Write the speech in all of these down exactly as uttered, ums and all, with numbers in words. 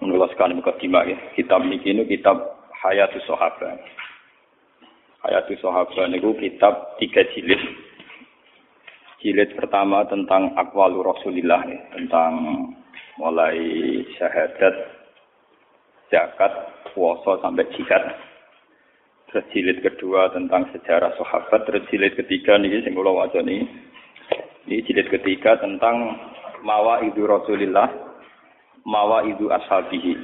mengulaskan mukadimah ya. Kitab niki niku kitab Hayatush Shahabah. Hayatush Shahabah niku kitab tiga jilid. Jilid pertama tentang Akwalu Rasulillah ya, tentang mulai syahadat, zakat, puasa sampai jihad. Terus jilid kedua tentang sejarah sahabat, terus jilid ketiga niki sing kula waca niki. Iki jilid ketiga tentang Mawa Idhu Rasulillah. Mawaidhu ashabihi.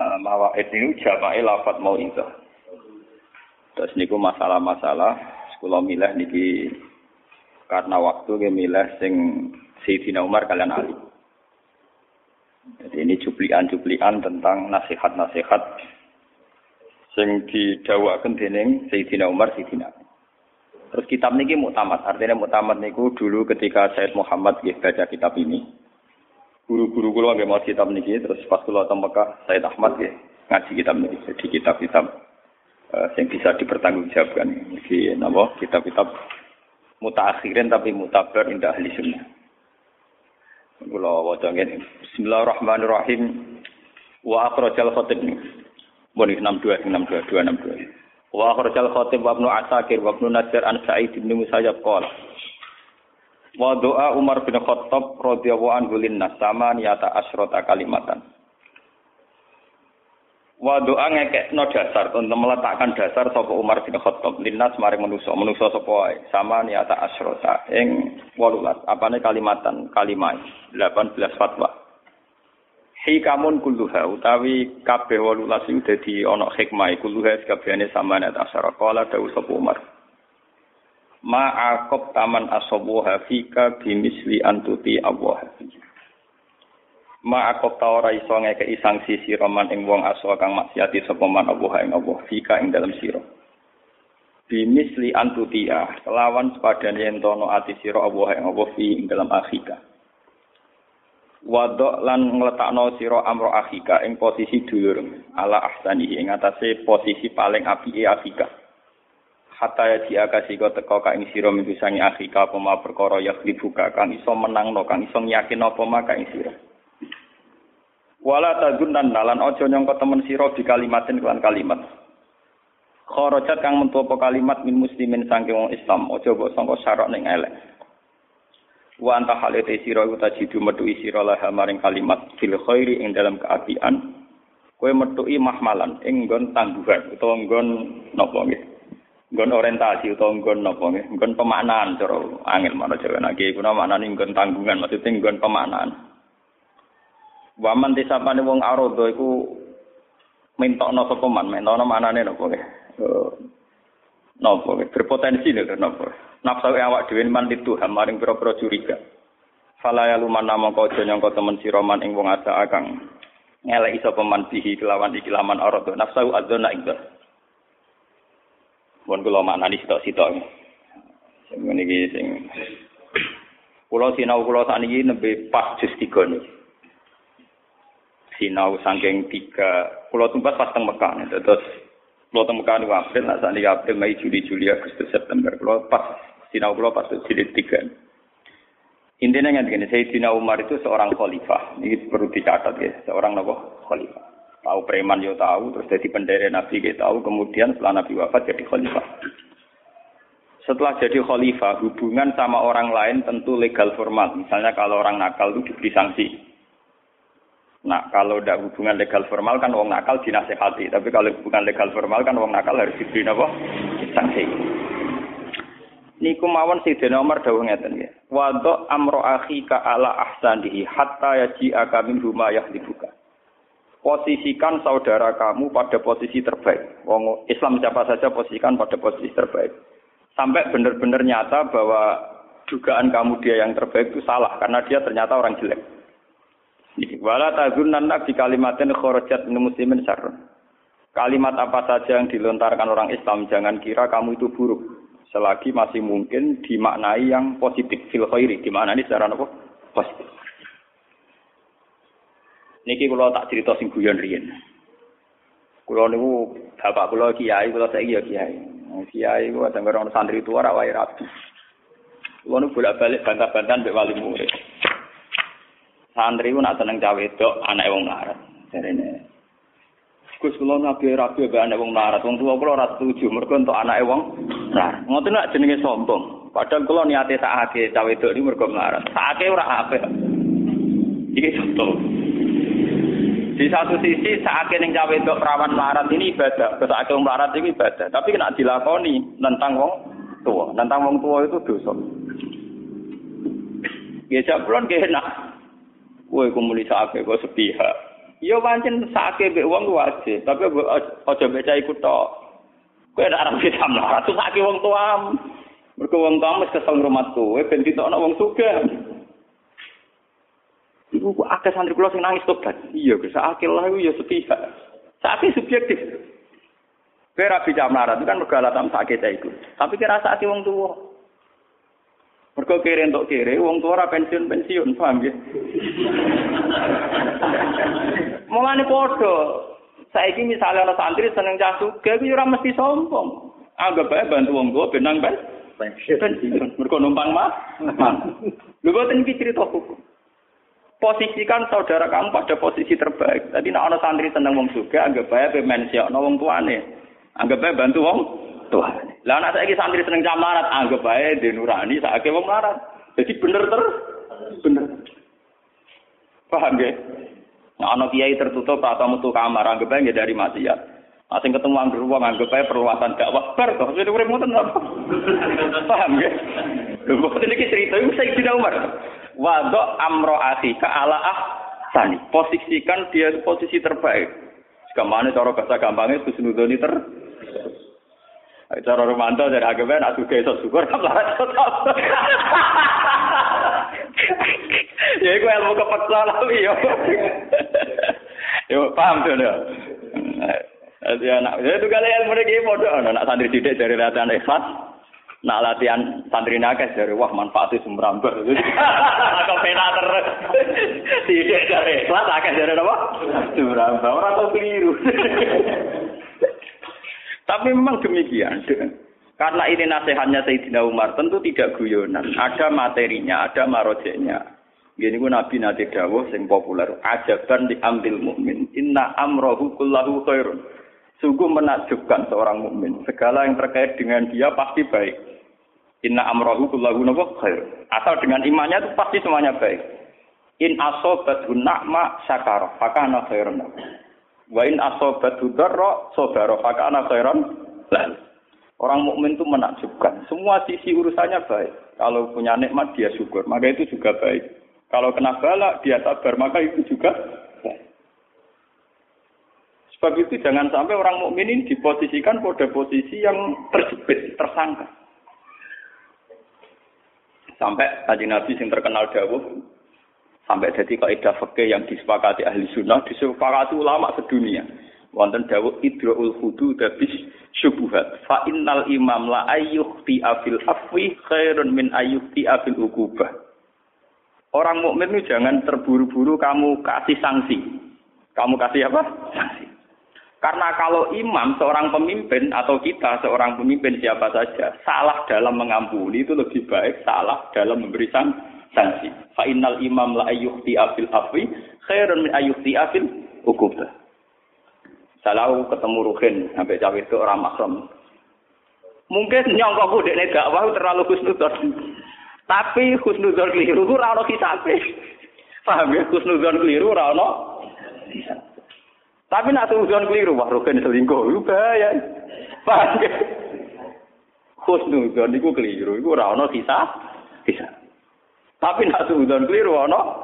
Uh, Mawaid itu jamae lafadz mauidah. Terus niku masalah-masalah sekolah milih niki karena waktu nggih milih sing Sidina Umar kalian Ali. Jadi ini cuplian-cuplian tentang nasihat-nasihat sing didhawuhaken dening Sidina Umar Sidina. Terus kitab niki muktamad, artinya muktamad niku dulu ketika Syekh Muhammad nggih baca kitab ini. Guru-guru kula nggih maos kitab niki, terus pas kula teng Mekah Sayyid Ahmad nggih ngaji kitab niki. Jadi kitab-kitab uh, yang bisa dipertanggungjawabkan iki napa kitab-kitab mutaakhirin tapi mutabar inda ahli sunnah. Kula waca ngene. Bismillahirrahmanirrahim. Wa akhrajal khatib. Bon enam dua enam dua dua enam dua. Wa akhrajal khatib wa Ibnu Asakir wa Ibnu Najjar an Sa'id bin Musayyab qala. Wa doa Umar bin Khattab radhiyallahu anhu linnas sama niyata asyrata kalimatan. Wa doa ngekekno dasar untuk meletakkan dasar sapa Umar bin Khattab linnas maring manusa manusa sapa wae sama niyata asyrata ing delapan belas apane kalimatan kalimah delapan belas fatwa. Hikamun kulluha utawi kabeh delapan belas iku dadi ana hikmah kulluha kabehane sama niyata asyrata kala dawuh sapa Umar. Ma'aqab taman asabuha fika bimisli antuti Allah. Ma'aqab tawara iso ngekei sanksi siraman ing wong aswa kang maksiati sapa man Allah ing Allah fika ing dalem sira. Bimisli antuti ah kelawan sepadane yen tono ati sira Allah ing Allah fi ing dalem akhika. Wadok lan ngletakno sira amro akhika ing posisi dulur ala ahsani ing atase posisi paling apike akhika. Hataya diakasi kau teko kain siro minggusangi akhika poma perkara yakli buka kang iso menang no kang iso yakin no poma kain siro wala tagunan nalan ojo nyongko temen siro di kalimatin kelan kalimat khorojat kang mentopo kalimat min muslimin sangking wong Islam ojo bok sangko syarok ning elek wa anta halete siro uta jidu medui siro laha maring kalimat fil khairi ing dalam keapian kowe medui mahmalan ing nggon tangguhan utawa nggon nopo nggih nggon orientasi utawa nggon napa nggih nggon pemaknaan cara angel manut Jawa niki kuna maknane nggon tanggungan maksudnya nggon pemaknaan waman disapane wong arodo iku mentokno sapa man mentokno maknane napa nggih napa nggih berpotensi lho napa nafsu awak dhewe man dituham maring pira-pira curiga falaya luman nama kaja nyangka temen sira man ing wong ada akang ngeleki sapa man bihi kelawan iki laman arodo nafsu adzona ingda pun kula maknani sitok-sitok. Sing niki sing kula sinau kula sakniki nembe pas jus tiga niki. Sinau saking tiga kula tumpas pas teng Mekah. Terus kula teng Mekah niku April lan sakniki April, Mei, Juli, Juli, Agustus, September kula pas sinau kula pas jilid tiga. Intine ngene, Sayyidina Umar itu seorang khalifah. Niki perlu dicatat ya, seorang napa khalifah. Tahu preman yo tahu, terus jadi pendiri Nabi kita tahu, kemudian setelah Nabi wafat jadi khalifah. Setelah jadi khalifah, hubungan sama orang lain tentu legal formal. Misalnya kalau orang nakal itu diberi sanksi. Nah, kalau tidak hubungan legal formal kan orang nakal dinasihati. Tapi kalau hubungan legal formal kan orang nakal harus diberi apa? Sanksi. Niku mawon Sidina Umar dawuh ngeten nggih. Wa dha amru akhika ala ahsanihi hatta yaji'aka min huma yahdibuka. Posisikan saudara kamu pada posisi terbaik. Wong Islam siapa saja posisikan pada posisi terbaik. Sampai benar-benar nyata bahwa dugaan kamu dia yang terbaik itu salah karena dia ternyata orang jelek. Wala tazunanna bi kalimatin kharajat min muslimin syarrun. Kalimat apa saja yang dilontarkan orang Islam jangan kira kamu itu buruk selagi masih mungkin dimaknai yang positif fil khairi. Dimaknani secara apa? Positif. Niki kula tak cerita sing guyon riyen. Kula niku bapak kula kiai, kula saiki ya kiai. Kiai kula dengero santri tuwa ra wae rapi. Kula nu bolak-balik bantah-bantahan mbek wali murid. santri ku nak seneng cawe wedok anake wong larat jarene. Gus kula nabi rabi mbek anak wong larat, wong tuwa kula ora setuju mergo entuk anake wong larat. Ngoten nak jenenge sombong. Padahal kula niate sakake cawe wedok iki mergo larat. Sakake ora apik. Iki contoh. Di satu sisi sakake ning cawe wedok perawan larat ini ibadah, sakake wong larat iki ibadah. Tapi nek dilakoni nentang wong tuwa, nentang wong tuwa itu dosa. Gejak belum kena. Woi, kumuli sakake kok sepihak. Ya pancen sakake mbek wong wajib, tapi aja mbek cah iku tok. Kowe ora arep ditamno, atuh sakake wong tuam. Mergo wong tuam wis keseng rumah kowe ben ditokno wong sugih. Iku kok akeh santri kula sing nangis tobat. Iya, Gus, sakake lah iku ya sepihak. Sakake subjektif. Kowe ora bisa mlarat, kan mergo alasan sakake cah iku. Tapi kira sakake wong tuwa. Mergo kere entuk kere, wong tua ora pensiun-pensiun, paham nggih? Mulane padha. Saiki misale ana santri seneng cah sugih, kuwi ora mesti sombong. Anggap ae bantu wong tuwa benang ben pensiun. Mergo numpang mah. Lha boten iki crita hukum. Posisikan saudara kamu pada posisi terbaik. Dadi nek ana santri seneng wong sugih, anggap ae pensiunno wong tuane. Anggap ae bantu wong tuane. Lah anak saiki santri seneng cah melarat, anggap bae denurani sakake wong melarat. Jadi bener terus, bener. Paham nggih? Nek ana kiai tertutup atau metu kamar, anggap bae nggih dari maksiat. Nek sing ketemu anggere wong anggap bae perluasan dakwah bar to, wis urip ngoten apa. Paham nggih? Lho kok iki cerita iki Sidina Umar. Wa do amro atika ala ahsani. Posisikan dia posisi terbaik. Segamane cara bahasa gampangnya husnudoni ter cara romanto dari agama nak suka esok syukur tak larat tetap. Jadi gue ilmu kepeksa lagi yo. Yo paham tu dia. Jadi anak, jadi tu kali ilmu lagi bodoh. Nak santri didik dari latihan ikhlas, nak latihan santri nakes dari wah manfaatnya sumberambat. Kau pernah ter didik dari ikhlas nakes dari apa? Sumberambat orang tu keliru. Tapi memang demikian. Karena ini nasihatnya Sayyidina Umar, tentu tidak guyonan. Ada materinya, ada marojeknya. Gini ku Nabi Nabi Dawuh yang populer. Ajaban diambil mukmin. Inna amrohu kullahu khairun. Sungguh menakjubkan seorang mukmin. Segala yang terkait dengan dia pasti baik. Inna amrohu kullahu khairun. Asal dengan imannya itu pasti semuanya baik. In asobatu na'ma syakara. Fakana khairun. Wa in asobatu darra sabara fakana khairan. Orang mukmin itu menakjubkan, semua sisi urusannya baik. Kalau punya nikmat dia syukur, maka itu juga baik. Kalau kena bala dia sabar, maka itu juga baik. Sebab itu jangan sampai orang mukmin ini diposisikan pada posisi yang terjepit, tersangka. Sampai tadi Nabi yang terkenal dawuh sampai jadi kaidah fikih yang disepakati ahli sunnah, disepakati ulama sedunia. Wonten dawuh idraul hudud bis syubuhat. Fa innal imam la ayyuhti afil afwi khairun min ayyuhti afil uqubah. Orang mukmin itu jangan terburu-buru kamu kasih sanksi. Kamu kasih apa? Sanksi. Karena kalau imam seorang pemimpin atau kita seorang pemimpin siapa saja salah dalam mengampuni itu lebih baik salah dalam memberi sanksi. Sanksi. Fa innal imam la ayyuhti afil afwi khairun min ayyuhti afil uqubah. Salau ketemu ruhin sampai cawe itu orang makrom. Mungkin nyongkokku dekne dakwah terlalu husnudzon. Tapi husnudzon keliru ora ono kisape. Paham ya husnudzon keliru ora ono. Tapi nek husnudzon keliru wah ruhin selingkuh iku bahaya. Paham ya. Husnudzon iku keliru iku ora ono kisah. Kisah. Tapi nak suudzon keliru ana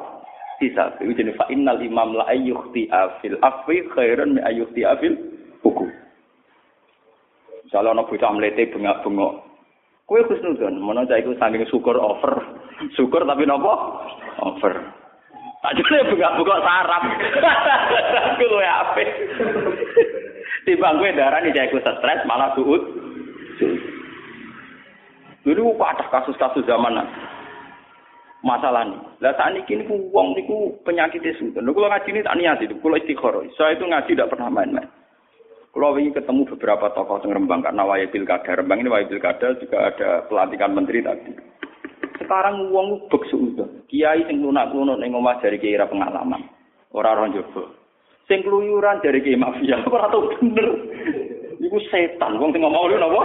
sisa iki jenenge fa innal imam la ayyuhti afil afwi khairan min ayyuhti afil hukum. Misalnya ana bocah mlete bengak-bengok. Kowe husnudzon, menawa cah iku saking syukur over. Syukur tapi napa? Over. Tak jane bengak-bengok sarap. Iku luwe apik. Timbang kowe darani cah iku stres malah suud. Dulu kok ada kasus-kasus zaman nang masalah ni. Lah saat ini kini ku wong ni ku penyakit itu. Lalu kalau ngaji ni tak niat itu. Kalau istiqoroh, saya itu ngaji tidak pernah main-main. Kalau ingin ketemu beberapa tokoh yang Rembang, karena wayai pilkada Rembang ini wayai pilkada juga ada pelantikan menteri tadi. sekarang wong beksu itu. Kiai sing lunak-lunak ning omah dari kiai ra pengalaman. Ora ora njogo. Sing keluyuran dari kiai mafia ora tau bener. Iku setan wong sing ngomong lho napa?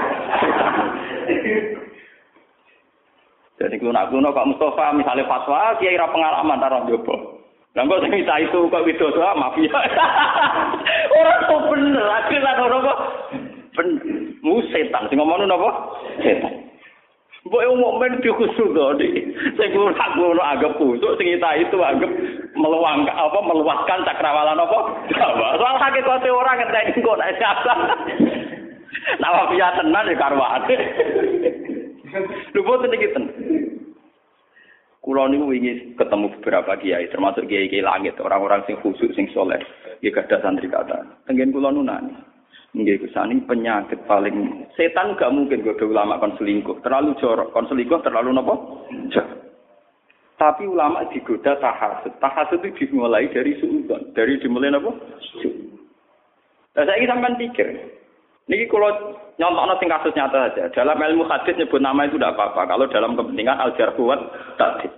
Jadi lunak-lunak Pak Mustafa misalnya fatwa kiai ra pengalaman ta ora njogo. Lah kok sing isa itu kok widodo mafia. Ora kok bener, akhirane ora kok bener. Mu setan sing ngomongno napa? Setan. Mbok mukmin di khusus to, Dik. Sing ora ngono anggap kusuk, sing isa itu anggap meluang apa meluaskan cakrawalan apa? Soal hakikate ora ngenteni kok nek siapa. Nah mafia tenan ya karwane. Lho boten iki tenan. Kula niku wingi ketemu beberapa kiai termasuk kiai-kiai langit, orang-orang sing khusyuk sing saleh. Nggih gadah santri kata. Tenggen kula nunani. Nggih kesane penyakit paling setan gak mungkin godho ulama kon selingkuh. Terlalu jorok, kon selingkuh terlalu napa? Jorok. Tapi ulama digoda tahasud. Tahasud itu dimulai dari suudzon, dari dimulai napa? Su. Lah saiki sampean pikir. Niki kalau nyontokno sing kasus nyata saja. Dalam ilmu hadis nyebut nama itu tidak apa-apa. Kalau dalam kepentingan al-jarh wa ta'dil.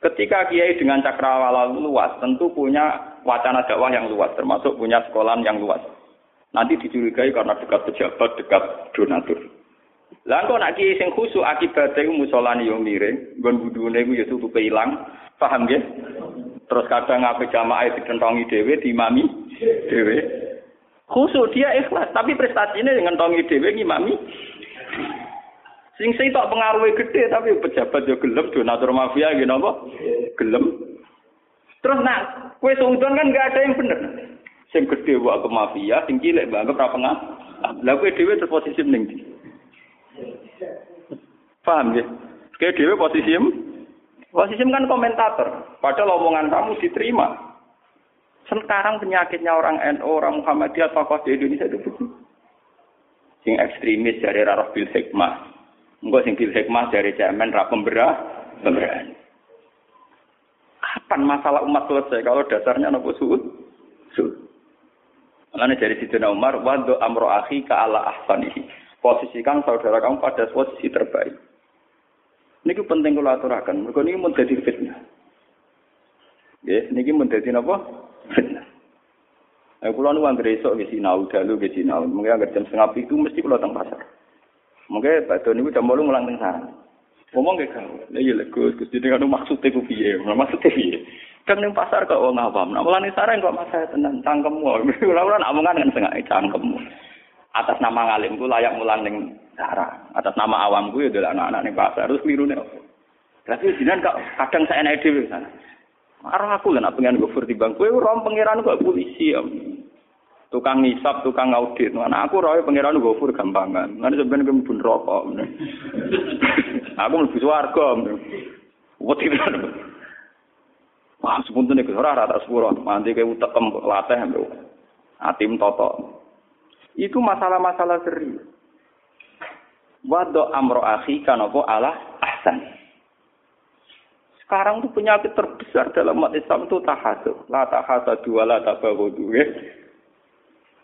Ketika kiai dengan cakrawala luas, tentu punya wacana dakwah yang luas, termasuk punya sekolahan yang luas. Nanti dicurigai karena dekat pejabat, dekat donatur. Lah engko nek kiai sing khusyuk akibate musolane yo miring, nggon budune iku yo tutupe ilang, paham nggih? Terus kadang ape jamaah dikentongi dhewe, diimami dhewe. Khusus dia ikhlas, tapi prestasinya ngentongi dhewe ngimami. Sing sitok pengaruhe gede tapi pejabat yo gelem, donatur mafia nggih napa? Gelem. Terus nak kowe sungdon kan enggak ada yang bener. Sing gede wae ke mafia, sing cilik mbangkep ra pengap. Lah kowe dhewe terus posisi ning ndi? Paham nggih? Kowe dhewe posisi posisi kan komentator, padahal omongan kamu diterima. Sekarang penyakitnya orang N U, orang Muhammadiyah, tokoh di Indonesia itu begitu. Sing ekstremis dari Rarah Bil Hikmah. Enggak sing Bil Hikmah dari Jerman, Rarah Pemberah, Pemberah. Kapan masalah umat selesai kalau dasarnya nopo suud? Suud. Makanya dari Sidina Umar, Wadu amro akhi ka'ala ahsanihi. Posisikan saudara kamu pada posisi terbaik. Ini penting kalau aturakan. Mereka ini menjadi fitnah. Ya, ini menjadi apa? Benar. Aku lalu angker esok ke sinau, dalu ke sinau. Mungkin angker jam setengah itu mesti pulang teng pasar. Mungkin Pak Doni udah malu ngulang teng sana. Ngomong ke kau, lagi legus, kus jadi kau maksudnya kupiye, maksudnya kupiye. Kan teng pasar kau ngapa? Nak mulai sarang kau masa tenan cangkemmu. Ulang-ulang amungan kan setengah cangkemmu. Atas nama ngalimku layak mulang teng sarang. Atas nama awamku ya adalah anak-anak teng pasar. Terus keliru nih. Tapi jinan kau kadang saya naik di sana. Marah aku lah nak pengen gofur timbang kowe ora pangeran kok polisi ya. Tukang ngisap, tukang audit. Nah aku roe pangeran gofur gampangan. Ngene sampeyan kembun rokok. Aku mlebu swarga. Wedi tenan. Wah, sepunten iki ora rata sepuro. Mandi kowe utekem latih ambek atim totok. Itu masalah-masalah serius. Wado amro akhi kanapa Allah ahsan. Sekarang itu penyakit terbesar dalam umat Islam itu tahasud. La tahasadu wa la tabaghadu.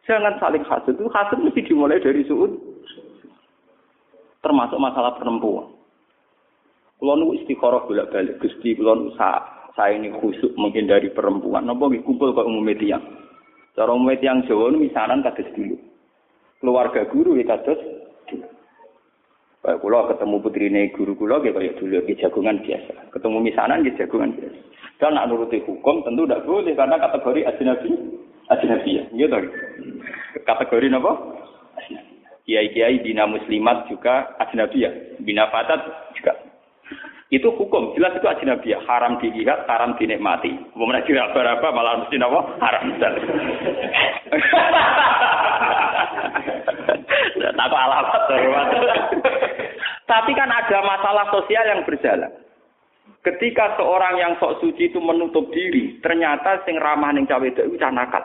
Jangan saling hasud. Itu hasud mesti dimulai dari suud. Termasuk masalah perempuan. Kalau nu istikharah bolak-balik Gusti, kalau nu saya ini khusyuk menghindari perempuan. Napa nggih kumpul kok umum tiyang. Cara umum tiyang Jawa nu misanan kados dulu. Keluarga guru ya kados dulu. Pak kula ketemu putrine guru kula nggih kaya dulur iki jagongan biasa. Ketemu misanan nggih jagongan biasa. Kalau nak nuruti hukum tentu tidak boleh karena kategori ajnabi, ajnabiyah. Nggih to. Kategori napa? Ajnabiyah. Kiai-kiai bina muslimat juga ajnabiyah, bina fatat juga. Itu hukum, jelas itu ajnabiyah, haram dilihat, haram dinikmati. Umpamane diraba-raba malah mesti napa? Haram. Aku alamat terhormat. Tapi kan ada masalah sosial yang berjalan. Ketika seorang yang sok suci itu menutup diri, ternyata sing ramah ning cawe itu cah nakal.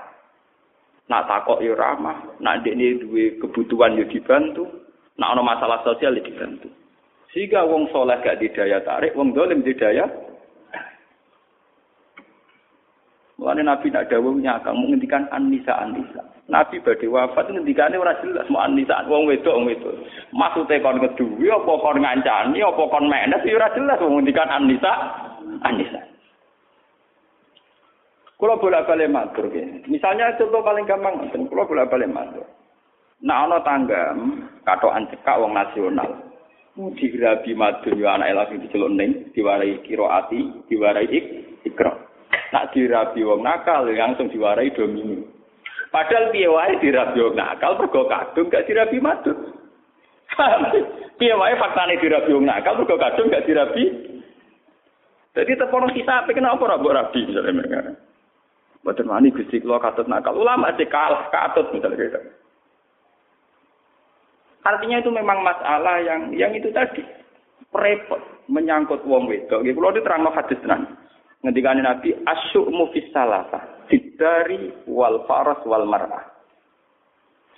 Nak takok yo ramah, nak ndekne duwe kebutuhan yo dibantu, nak ana masalah sosial yo dibantu. Sehingga wong saleh gak didaya tarik, wong dolim didaya. Soalnya Nabi nak dawuh nyata menghentikan anisa-anisa. Nabi badhe wafat ngendikane ora jelas mau anisa wong wedok wong wedok. Maksude kon keduwe apa kon ngancani apa kon menet ya ora jelas menghentikan anisa anisa. Kula bolak-balik matur nggih. Misalnya contoh paling gampang ngoten, kula bolak-balik matur. Nek ana tanggam katokan cekak wong nasional. Digerabi madun ya anake lagi diceluk ning diwarai qiraati, diwarai ikra. Tak dirabi wong nakal langsung diwarai domini. Padahal piye wae dirabi wong nakal mergo kadung gak dirabi madun. Piye wae faktane dirabi wong nakal mergo kadung gak dirabi. Dadi tepono kita apik napa ora mbok rabi misale mereka. Mboten wani Gusti kula katut nakal ulama sik kalah katut misale gitu. Artinya itu memang masalah yang yang itu tadi repot menyangkut wong wedok. Nggih kula diterangno hadis tenan. Ngendikane Nabi asyu'mu fis salasah, sidari wal faras wal mar'ah.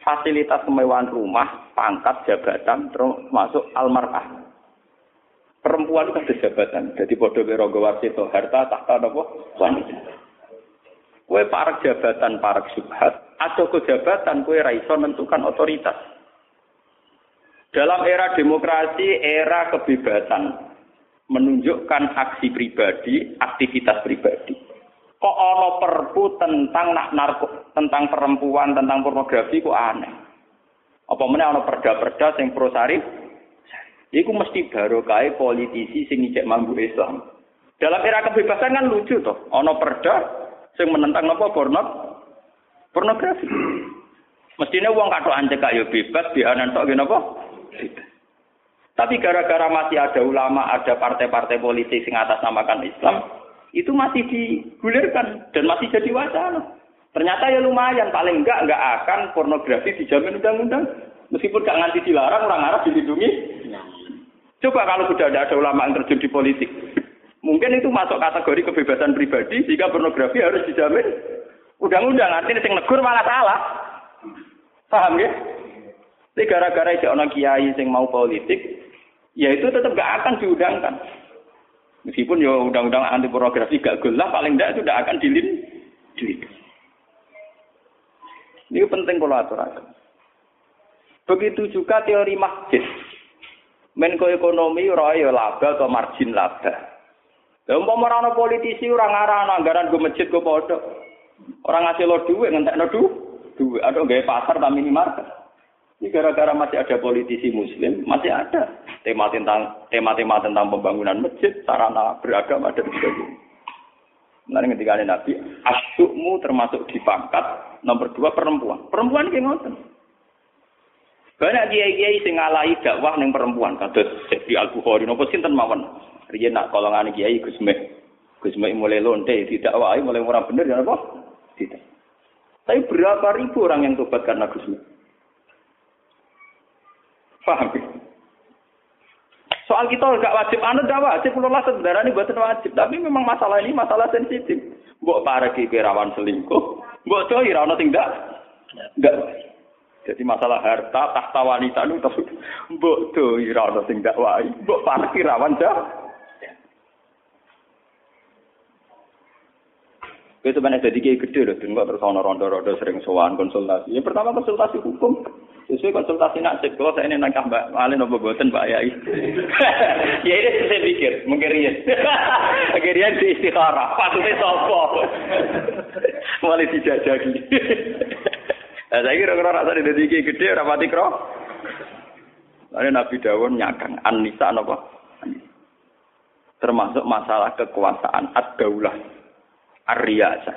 Fasilitas kemewahan rumah, pangkat, jabatan termasuk al mar'ah. Perempuan itu kados jabatan. Dadi padha karo warsa to harta tahta napa wanita. Kowe parek jabatan parek subhat, adoh ke jabatan kowe ra iso menentukan otoritas. Dalam era demokrasi, era kebebasan menunjukkan aksi pribadi, aktivitas pribadi. Kok ono perpu tentang nak narko, tentang perempuan, tentang pornografi kok aneh. Apa meneh ono perda-perda sing pro syarif? Iku mesti barokahe politisi sing ngicik mambu Islam. Dalam era kebebasan kan lucu toh, ono perda sing menentang apa pornog, pornografi. Mestine wong katokan cekak yo bebas dianan tok ngene apa? Tapi gara-gara masih ada ulama, ada partai-partai politik yang atasnamakan Islam, itu masih digulirkan dan masih jadi wacana. Ternyata ya lumayan, paling enggak enggak akan pornografi dijamin undang-undang, meskipun enggak nganti dilarang, orang Arab dilindungi. Coba kalau sudah ada ulama yang terjun di politik, mungkin itu masuk kategori kebebasan pribadi, sehingga pornografi harus dijamin undang-undang. Artinya yang negur malah salah, paham ya? Ini gara-gara ada orang kiai yang mau politik, ya itu tetap gak akan diundangkan. Meskipun ya undang-undang anti pornografi gak gelah, paling tidak itu gak akan dilin. dilin. Ini penting kalau aturan. Begitu juga teori margin. Menko ekonomi roy laba atau margin laba. Lah umpama ora ana politisi ora ngarah anggaran go masjid go pondok. Ora ngasihno dhuwit ngentekno dhuwit, aduh gawe pasar ta minimarket. Ini gara-gara masih ada politisi muslim, masih ada tema tentang tema-tema tentang pembangunan masjid, sarana beragama dan sebagainya. Nah, ketika ada Nabi, asyukmu termasuk di pangkat nomor dua perempuan. Perempuan ki ngoten. Banyak kiai-kiai sing ngalahi dakwah ning perempuan kados Syekh Al-Bukhari napa sinten mawon. Riyen nak kolongane kiai Gusmeh. Gusmeh mulai lonte didakwahi mulai ora bener ya apa? Tidak. Tapi berapa ribu orang yang tobat karena Gusmeh? Paham. Soal kita enggak wajib anu enggak wajib kula sebenarnya ini bukan wajib, tapi memang masalah ini masalah sensitif. Mbok pareki kerawan selingkuh, mbok doi ra ono sing ndak ndak. Jadi masalah harta tahta wanita niku terus mbok doi ra ono sing ndak wae, mbok pareki rawan dah. Itu benar tadi kayak gede loh, tunggu terus ono rondo-rondo sering sowan konsultasi. Yang pertama konsultasi hukum, sesuai konsultasi nasib. Kalau saya ini nangkah mbak, malin apa boten pak ya? Ya ini saya pikir, mungkin rian, mungkin rian di istikharah, patutnya sopo, malah dijajaki. Saya kira kalau rasanya tadi kayak gede, rapati kro. Lalu Nabi Dawon nyakang An-Nisa apa? Termasuk masalah kekuasaan ad-daulah. Ar-Riyasa.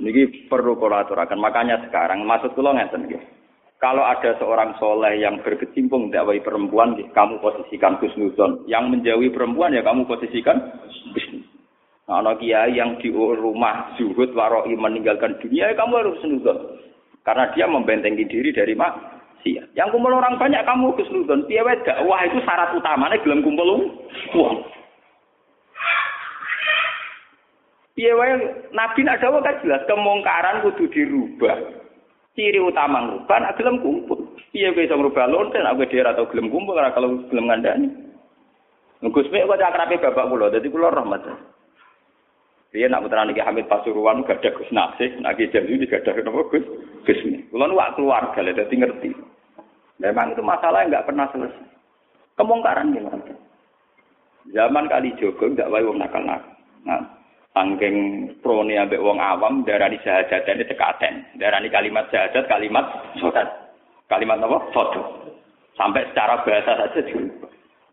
Niki perlu kula aturaken. Makanya sekarang maksud kula ngeten nggih. Kalau ada seorang soleh yang berkecimpung dakwahi perempuan, kamu posisikan husnuzon. Yang menjauhi perempuan ya kamu posisikan husnuzon. Nah, ana kiai yang di rumah zuhud waroi meninggalkan dunia, ya kamu harus husnuzon. Karena dia membentengi diri dari maksiat. Yang kumpul orang banyak kamu husnuzon. Piye wae dakwah itu syarat utamane gelem kumpul wong. Piye wae nabi nak dawuh kan jelas kemungkaran kudu dirubah. Ciri utama ngubah nek gelem kumpul. Piye wae iso ngubah lonten nek kowe dhewe atau gelem kumpul ora kalau gelem ngandani. Gusmeh kok akrabe bapak kula, dadi kula rahmat. Dia nak putra niki Hamid Pasuruan gak ada Gus Nasih, nak Ki Jalu juga ada nama Gus Gusmeh. Kulo nu keluarga lha dadi ngerti. Memang itu masalah yang enggak pernah selesai. Kemungkaran gimana? Zaman Kalijaga ndak wae wong nakal-nakal. Nah, angking prone ambek wong awam darani sahajatane tekaten. Darani kalimat sahajat kalimat sodat. Kalimat apa? Sodat. Sampai secara bahasa saja dirubah.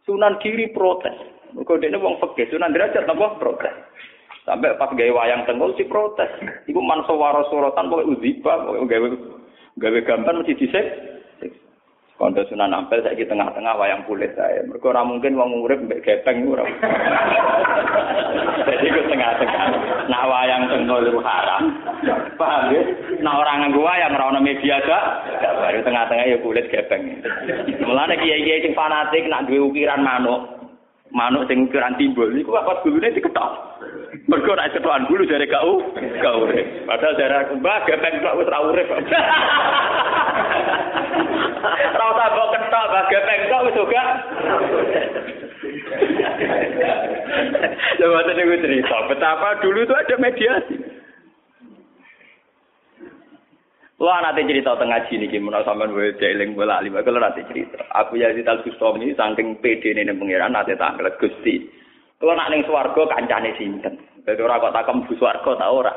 Sunan Giri protes. Mergo dene wong fikih Sunan Derajat apa protes. Sampai pas gawe wayang tengkol si protes. Iku mansawara sorotan pokoke uziba, pokoke gawe gawe gambar mesti dhisik. Kondo Sunan Ampel saiki tengah-tengah wayang kulit saya. Mergo ora mungkin wong urip mbek gepeng ora. Dadi ku tengah-tengah. Nah wayang tengkol lu haram. Paham ya? Nah ora nganggo wayang ora ono media dak. Baru tengah-tengah ya kulit gepeng. Mulane kiai-kiai sing fanatik nak duwe ukiran manuk. Manuk sing ukuran timbul niku apa gulune diketok. Mergo nek cetokan gulu jare gak u, gak urip. Padahal jare mbah gepeng tok wis ra urip. Ora usah mbok ketok mbah gepeng tok wis uga. Lha wae niku cerita betapa dulu itu ada mediasi. Lah nanti cerita tengah sini gimana sampean wae eling bola lima kalau nanti cerita. Aku ya Al Bustami saking pedene ning pengiran nate tak Gusti. Kalau nak ning swarga kancane sinten? Dadi ora kok takem bu swarga ta ora.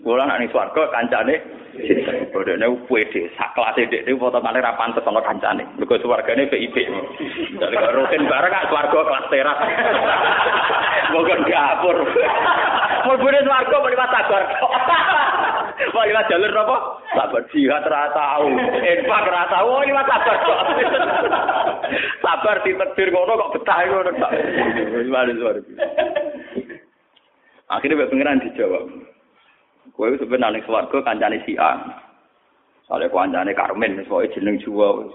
Kula nak ning swarga kancane sinten? Bodene pede sak kelase dekne potongan ra pantes ana kancane. Mergo swargane P I P. Dadi kok rutin bareng gak swarga kelas teras. Monggo dapur. Mulbune swarga mliwat sagor. Wah liwat jalur napa? Sabar jihad ra tau, infak ra tau, oh liwat sabar. Sabar ditedir ngono kok betah ngono tok. Akhire wis pengeran dijawab. Kowe wis ben nang swarga kancane si A. Sale kancane Karmen wis pokoke jeneng Jawa wis.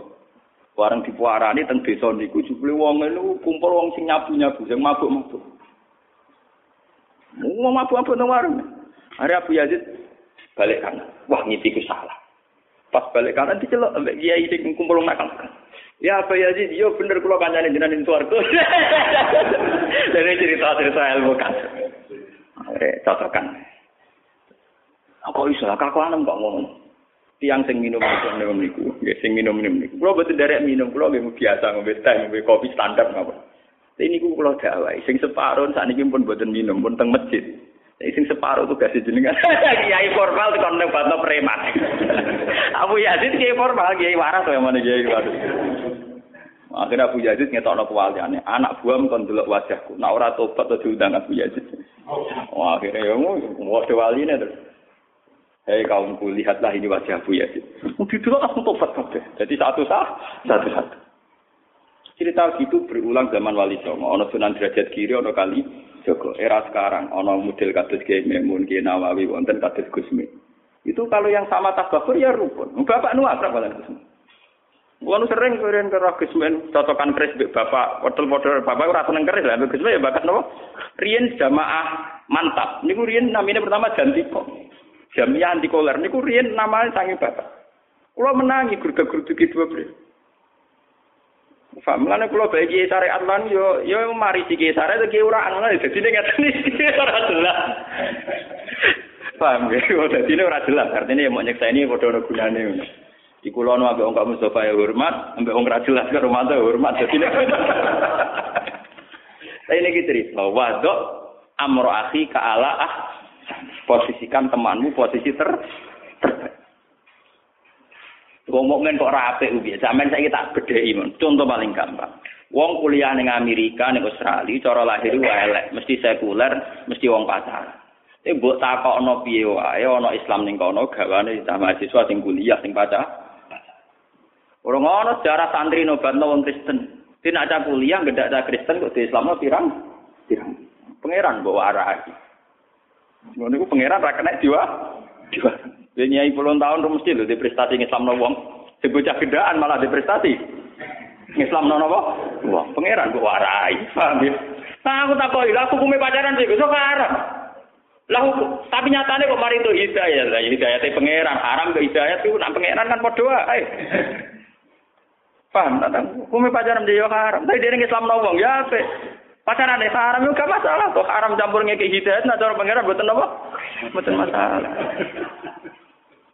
Wareng dipuarani teng desa niku jupule wong ngene kumpul wong sing nyabu-nyabu, sing mabuk-mabuk. Wong mabuk-mabuk nang warung. Are Abu Yazid balik kanan, wah ngipi ku salah. Pas balik kanan dicelok ambek kiai sing kumpul nakal. Ya apa ya Ji, yo bener kula kancane jenengan ning swarga. Dene cerita-cerita ilmu kan. Arek cocokan. Aku iso kakuanem kok ngono. Tiang sing minum minum niku, nggih sing minum minum niku. Kula boten derek minum, kula nggih biasa ngombe teh, ngombe kopi standar mawon. Niku kula dakwahi, sing separo sakniki pun boten minum, pun teng masjid. Sing separo tugas jenengan. Kiai formal dikon batok preman. Abu Yazid kiai formal, kiai waras kaya mana kiai waras. Akhirnya Abu Yazid ngetokno kewaliane, anak buah kon delok wajahku. Nek ora tobat to diundang Abu Yazid. Wah, akhirnya yo wadah waline terus. Hei kaumku, lihatlah ini wajah Abu Yazid. Mungkin delok aku tobat kabeh. Jadi satu sah, satu satu. Cerita gitu berulang zaman Wali Songo. Ono Sunan Derajat Kiri, ono kali Joko era sekarang, ono model kados Kiai Maimun, Kiai Nawawi, wonten kados Gusmeh. Itu kalau yang sama tabakur ya rukun. Bapak nu akrab kalian Gusmeh. Kulo sering keren karo Gusmeh, cocokan keris mbek bapak, wedel-wedel bapak ora seneng keris lha mbek Gusmeh ya bakat napa? Riyen jamaah mantap. Niku riyen namine pertama Jantiko. Jamiah Antikoler niku riyen namane saking bapak. Kulo menangi gurug-gurugi dua beliau. Faham lan kula bagi syariat lan yo yo mari iki syariat iki ora ana dadi ngateni ora jelas. Paham yo dadi ora jelas artine mok nyekseni padha ora gunane ngono. Di kula ono ambek wong Kak Mustofa ya hormat, ambek wong ra jelas karo mantep hormat dadi. Lah iki cerita wadok amro akhi ka ala ah. Posisikan temanmu posisi ter ngomongin kok rapih ubi, sampean saiki tak bedheki mon. Contoh paling gampang. Wong kuliah ning Amerika, ning Australia, cara lahir wae elek, mesti sekuler, mesti wong pacaran. Tapi mbok takokno piye wae, ana Islam ning kono, gawane tambah mahasiswa sing kuliah sing pacaran. Ora ngono sejarah santri nobatno wong Kristen. Dene aja kuliah gedhe aja Kristen kok di Islamno pirang? Pirang. Pangeran mbok arahake. Ngono niku pangeran ra kena diwa. Diwa. Nyai puluhan tahun mesti lho diprestasi ngislamno wong. Sing bocah gendaan malah diprestasi. Ngislamno napa? Wah, pangeran kok warai. Paham ya? Nah, aku takoki, lha hukume pacaran sik iso haram. Lah tapi nyatane kok mari itu hidayah. Lah hidayate pangeran, haram ke hidayah itu nak pangeran kan padha wae. Paham ta? Hukume pacaran yo haram. Tapi dene ngislamno wong ya apik. Pacaran deh haram juga masalah. Kok haram campurnya ke hidayat, nah cara pengeran buatan apa? Buatan masalah.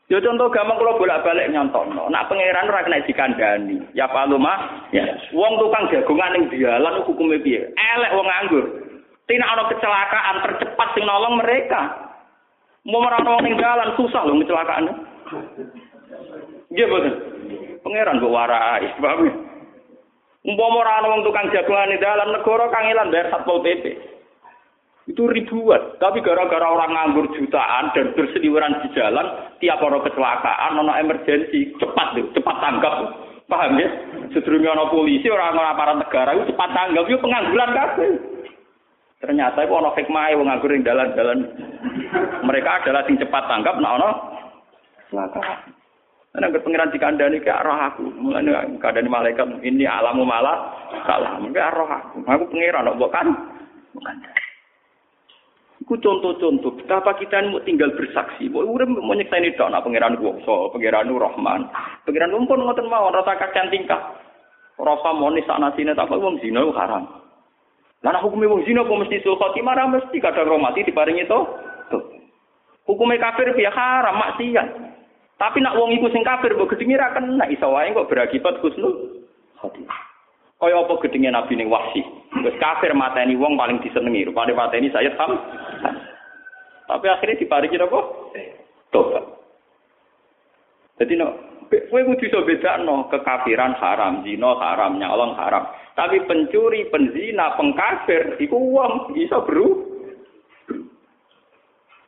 Ya contoh gampang kalau bolak-balik nyontono. Nak pengeran ora kena dikandani. Ya palumah, ya. Wong tukang jagongan ning dalan hukume piye? Elek wong nganggur. Tina ana kecelakaan tercepat sing nolong mereka. Mau merana wong ning dalan susah lho kecelakaane. Nggih boten. Pengeran mbok warai, paham? Umpama ora ana wong tukang jagongan ning dalan negara kangelan bayar Satpol P P. Itu ribuan, tapi gara-gara orang nganggur jutaan dan berseliweran di jalan, tiap orang kecelakaan, ada emergensi, cepat tuh, cepat tanggap, paham ya? Sedurunge ana polisi, orang-orang aparat negara itu cepat tanggap, itu pengangguran kabeh. Ternyata itu ada hikmah, wong nganggur yang dalan-dalan. Mereka adalah sing cepat tanggap, nah ada kecelakaan. Karena pengiran dikandani ke arah aku, mulanya keadaan malaikat ini alamu malah, kalah, ke arah aku, aku pengiran, bukan, bukan. Ku contoh-contoh betapa kita ini mau tinggal bersaksi. Mau urip mau nyekseni tok nak pangeran kuwasa, pangeran Rahman. Pangeran mumpun ngoten mawon rasa kacan tingkah. Rasa monis ana sine tak kok wong zina haram. Lah nek hukume wong zina kok mesti sul khotimah ra mesti kadang romati diparingi to. Hukume kafir piye haram maksiat. Tapi nak wong iku sing kafir mbok gedhinge ra kena iso wae kok berakibat husnul khotimah. Kaya apa gedenge Nabi ning Wahsi. Wis kafir mateni wong paling disenengi. Rupane mateni Sayyid Ahmad. Tapi akhirnya diparingi apa? Tobat. Dadi nek kowe kudu iso bedakno kekafiran haram, zina haram, nyolong haram. Tapi pencuri, penzina, pengkafir iku wong iso beru.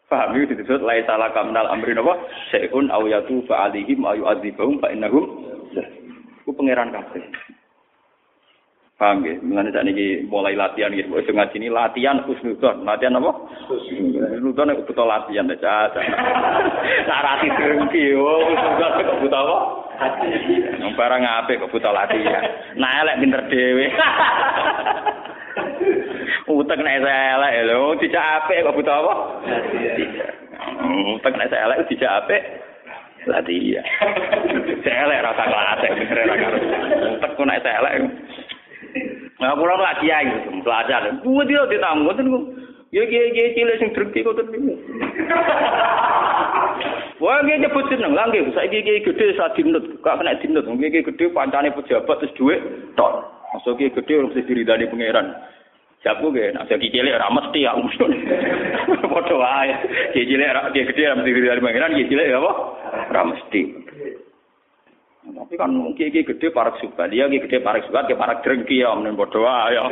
Paham iki disebut la ilaha kamnal amrin apa? Syai'un aw yatufa alaihim ayu azibum fa innahum. Ku pangeran kafir. Paham nggih, menane sak niki mulai latihan nggih, wis ngaji ini latihan khusnudon. Latihan apa? Khusnudon nek butuh latihan ta. Sarati drengki yo khusnudon kok butuh apa? Hati. Nang barang apik kok butuh latihan. Nek elek pinter dhewe. Utek nek elek lho, dijak apik kok butuh apa? Latihan. Utek nek elek dijak apik. Latihan. Elek rasa klasik bener ra karo. Utek kok nek elek. Nah, kurang lagi ya, pelajar. Buat dia ditanggung, tentu. Yo, yo, yo, cilik sing truk tiga tertipu. Wah, dia nyebut seneng lagi. Saya gigi gede saat dimut, kak kena dimut. Gigi gede pancane pejabat terus duit, ton. Masuk gigi gede harus diri dari pangeran. Siapa gak? Nah, saya gigi lek ramas tiak musuh. Bodoh aja. Gigi lek gigi gede harus diri dari pangeran. Gigi lek apa? Ramas tiak. Tapi kan mungkin gede gede parak subat, dia gede parak subat, dia parak drengki ya, menen bodoh ya.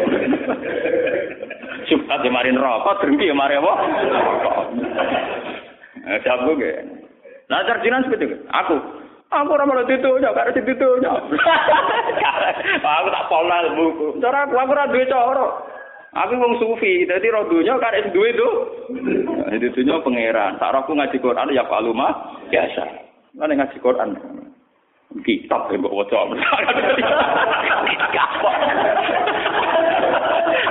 Subat kemarin rokok, drengki kemarin apa? Siapa gue? Nah cerdinan seperti itu, aku, aku ramal itu, jangan ada itu, aku tak pola buku, cara aku aku radu coro, aku wong sufi, jadi rodunya karena duit itu, itu nya pangeran. Tak aku ngaji Quran ya Pak Luma, biasa, mana ngaji Quran? Kitab yang bawa cowok lah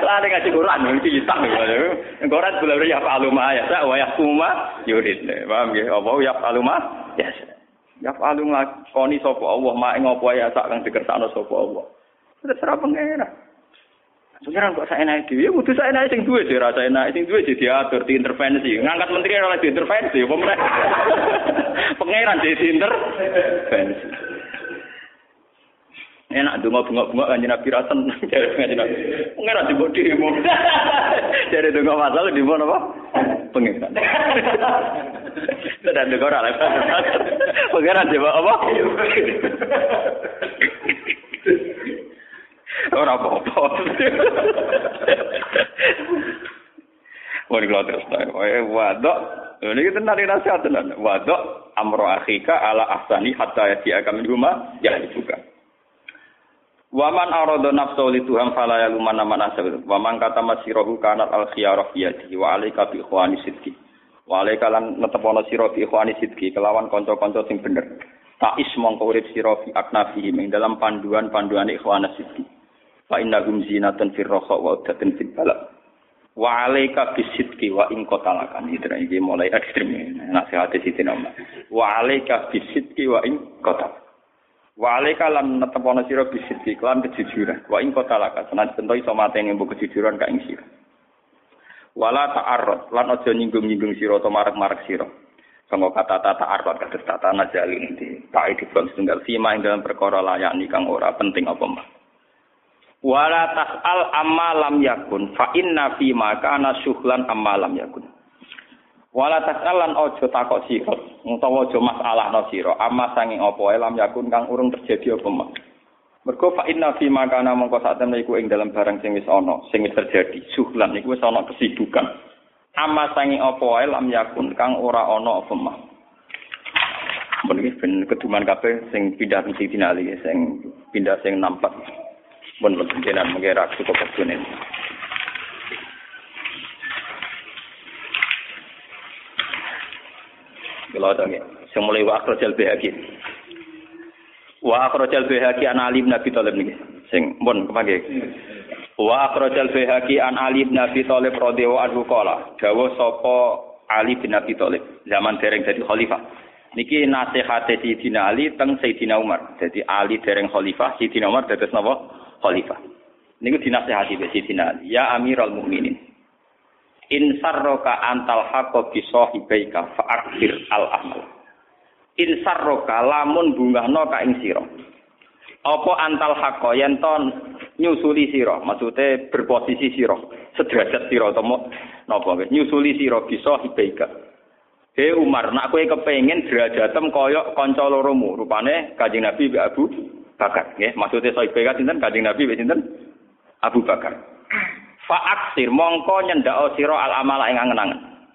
ada ngasih koran kitab yang koran belum ada yaf alumah yasa wa yaf kumah yurid paham ya apa yaf alumah yasa yaf alumah koni sopo Allah maing apa yasa yang dikersana sopo Allah terserah pengira pengira kok saya naik dia butuh saya naik yang dua sih rasa naik yang dua sih diatur diintervensi ngangkat menteri oleh diintervensi pemerintah pengiran diintervensi enak dongok-dongok kanjeng Nabi rasen jare kanjeng Nabi. Pengen ora dibok demo. Jare dongok masalah di mana apa? Pengen. Sudah dongok ora lagi. Pengen aja apa? Ora apa-apa. Wali kloter style. Wadok. Niki tenan nasihat tenan. Wadok amru akhika ala ahsani hatta ya'tika min huma ya juga. Waman arada nafsahu li tuham fala yaluman man asab. Waman katama sirahu kanat al khiyarah yati wa alayka bi ikhwani sidqi. Wa alayka lan netepana sira bi ikhwani sidqi kelawan kanca-kanca sing bener. Ta'is mongko urip sira fi aknafihi ing dalam panduan-panduane ikhwana sidqi. Fa innahum zinatun fir raha wa udatun fil bala. Wa alayka bis sidqi wa in qatalakan. Iki mulai ekstrem nasihat Sidina Umar. Wa alayka bis sidqi wa in qatal. Wa alaika lan natapono sira bisiti lan kejujuran. Wa ing kotalaka senan bento iso mateni mbok kejujuran ka ing sira. Wala ta'arrud lan aja nyinggung-nyinggung sira ta marek-marek sira. Sanggo kata-kata ta'arrud kados tata najalin di ta'i dibang setunggal sima ing dalam perkara layak nikang ora penting apa mah. Wala tas'al amma lam yakun fa inna fi ma kana syuhlan amma lam yakun. Wala takalan ojo takok sira utawa ojo masalahno sira ama sanging apa wae lam yakun kang urung terjadi apa mak mergo fa inna fi makana mongko satemene iku ing dalam barang sing wis ana sing wis terjadi suhlan iku wis ana kesibukan ama sanging apa wae lam yakun kang ora ana apa mak meniki ben keduman kabeh sing pindah sing dinali sing pindah sing nampak mun legenan mengera cukup kene. Kelotonge semula wa akhrajal bihaqi wa akhrajal bihaqi an ali ibn abi thalib niki sing pun kepangge wa akhrajal bihaqi an ali ibn abi thalib radhiyallahu anhu qala dawuh sapa Ali bin Abi Thalib zaman dereng dadi khalifah niki nasihate Sidina Ali teng Sidina Umar dadi Ali dereng khalifah Sidina Umar dados napa khalifah niku dinasihati be Sidina Ali ya Amirul Mukminin in sarroka antal haqqa bi sahibaika fa akthir al amal in sarroka lamun bungahno ka ing sira apa antal haqqa yen to nyusuli sira maksude berposisi sira sederajat sira utawa napa nyusuli sira bi sahibaika he Umar nak kowe kepengin derajatem kaya kanca loromu rupane Kanjeng Nabi be Abu Bakar nggih maksude sahibaika sinten Kanjeng Nabi be sinten Abu Bakar fa'aksir mongko nyendak sira al-amala ing angen-angen.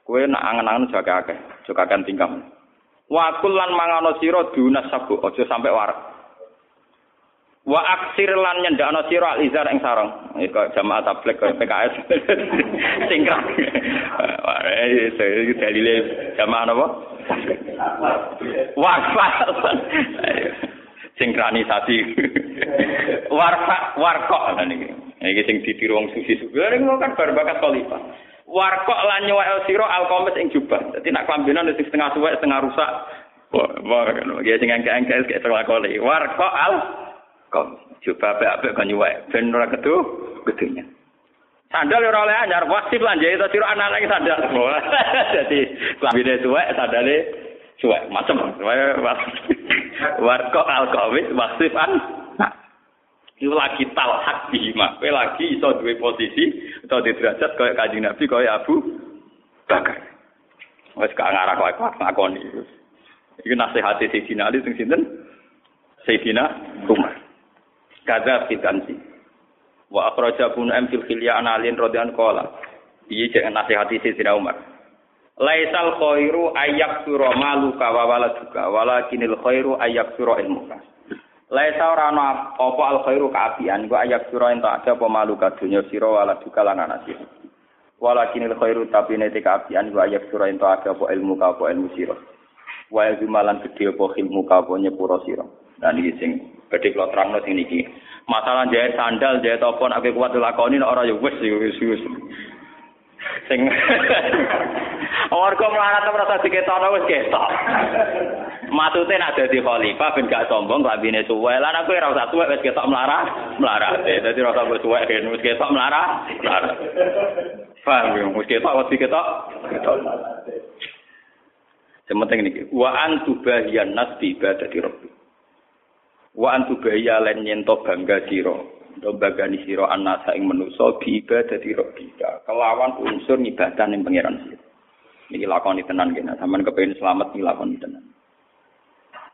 Kowe nak angen-angen jake akeh, jokakan tingkam. Wakul lan mangano sira dunasabu aja sampe warak. Wa aksir lan nyendakno sira al-izar ing sarung. Kaya jamaah tabligh kaya P K S. Singkrang. Wae iki dalile jamaah napa? Wakfah. Sinkronisasi. Warfa warkok lan iki. Iki sing ditiru wong sufi juga ning kan bar bakat khalifah. Warkok lan nyuwek sira alkomes ing jubah. Dadi nek klambenan wis setengah suwek setengah rusak. Wah, kan iki sing angka-angka iki setengah kali. Warkok al kom jubah apik kan nyuwek ben ora kedu gedenya. Sandal ora oleh anyar wahsi lan jaya sira anak-anak sandal. Dadi klambene suwek sandale suwek macem. Warkok alkomes maksifan iku lagi talhaq bihima, kowe lagi iso duwe posisi atau di derajat kaya Kanjeng Nabi kaya Abu Bakar. Wes gak ngarah kok ngakoni. Iku nasihate Sayyidina Ali sing sinten? Sayyidina Umar. Kada fitansi. Wa akhraja Ibnu Amfil Khilya an Ali radhiyallahu anhu qala. Iki cek nasihati Sayyidina Umar. Laisal khairu ayyak sura maluka wa waladuka walakinil khairu ayyak sura ilmuka. Laisa ora ana apa al khairu kaabian wa ayak sira ento ada apa maluka dunya sira wala dukalan ana sira walakinil khairu tabine te kaabian wa ayak sira ento ada apa ilmu ka apa ilmu sira wa ilmulan gede apa ilmu ka apa nyepuro sira lan iki sing bedhe kula terangno sing niki masalah jahit sandal jahit apa nek kuat dilakoni ora ya wis wis sing warga melarat merasa diketono wis ketok. Matute nek dadi khalifah ben gak sombong lambene suwe. Lah nek kowe ora usah suwe wis ketok melarat, melarat. Dadi ora usah suwe ben wis ketok melarat, melarat. Faham yo, wis ketok wis ketok. Ketok. Sementing niki, wa antubahiyan nasbi badati rabbi. Wa antubahya lan nyento bangga sira. Dombagani siro anasa ing manusa biibadati rabbi kelawan unsur ibadah ning pangeran sira niki lakoni tenan kene sampean kepengin slamet niki lakoni tenan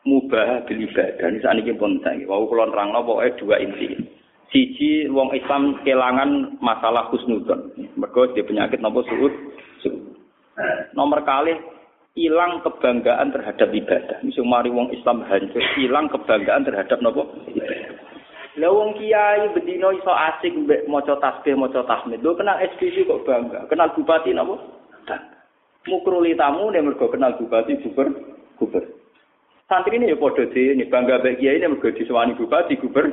mubah bil ibadah saniki pun saiki wau kula nerangno pokoke dua inti siji wong Islam kelangan masalah husnudzon mergo dia penyakit napa suud nomor kalih ilang kebanggaan terhadap ibadah misum mari wong Islam hancur ilang kebanggaan terhadap napa ibadah. Lah wong kiai bedino iso asik mbek maca tasbih maca tahmid. Lho kenal S D kok bangga, kenal bupati napa? Bangga. Mukruli tamu nek mergo kenal bupati guber, guber. Santrine ya padha dene bangga mbek kiai nek mergo disewani bupati guber.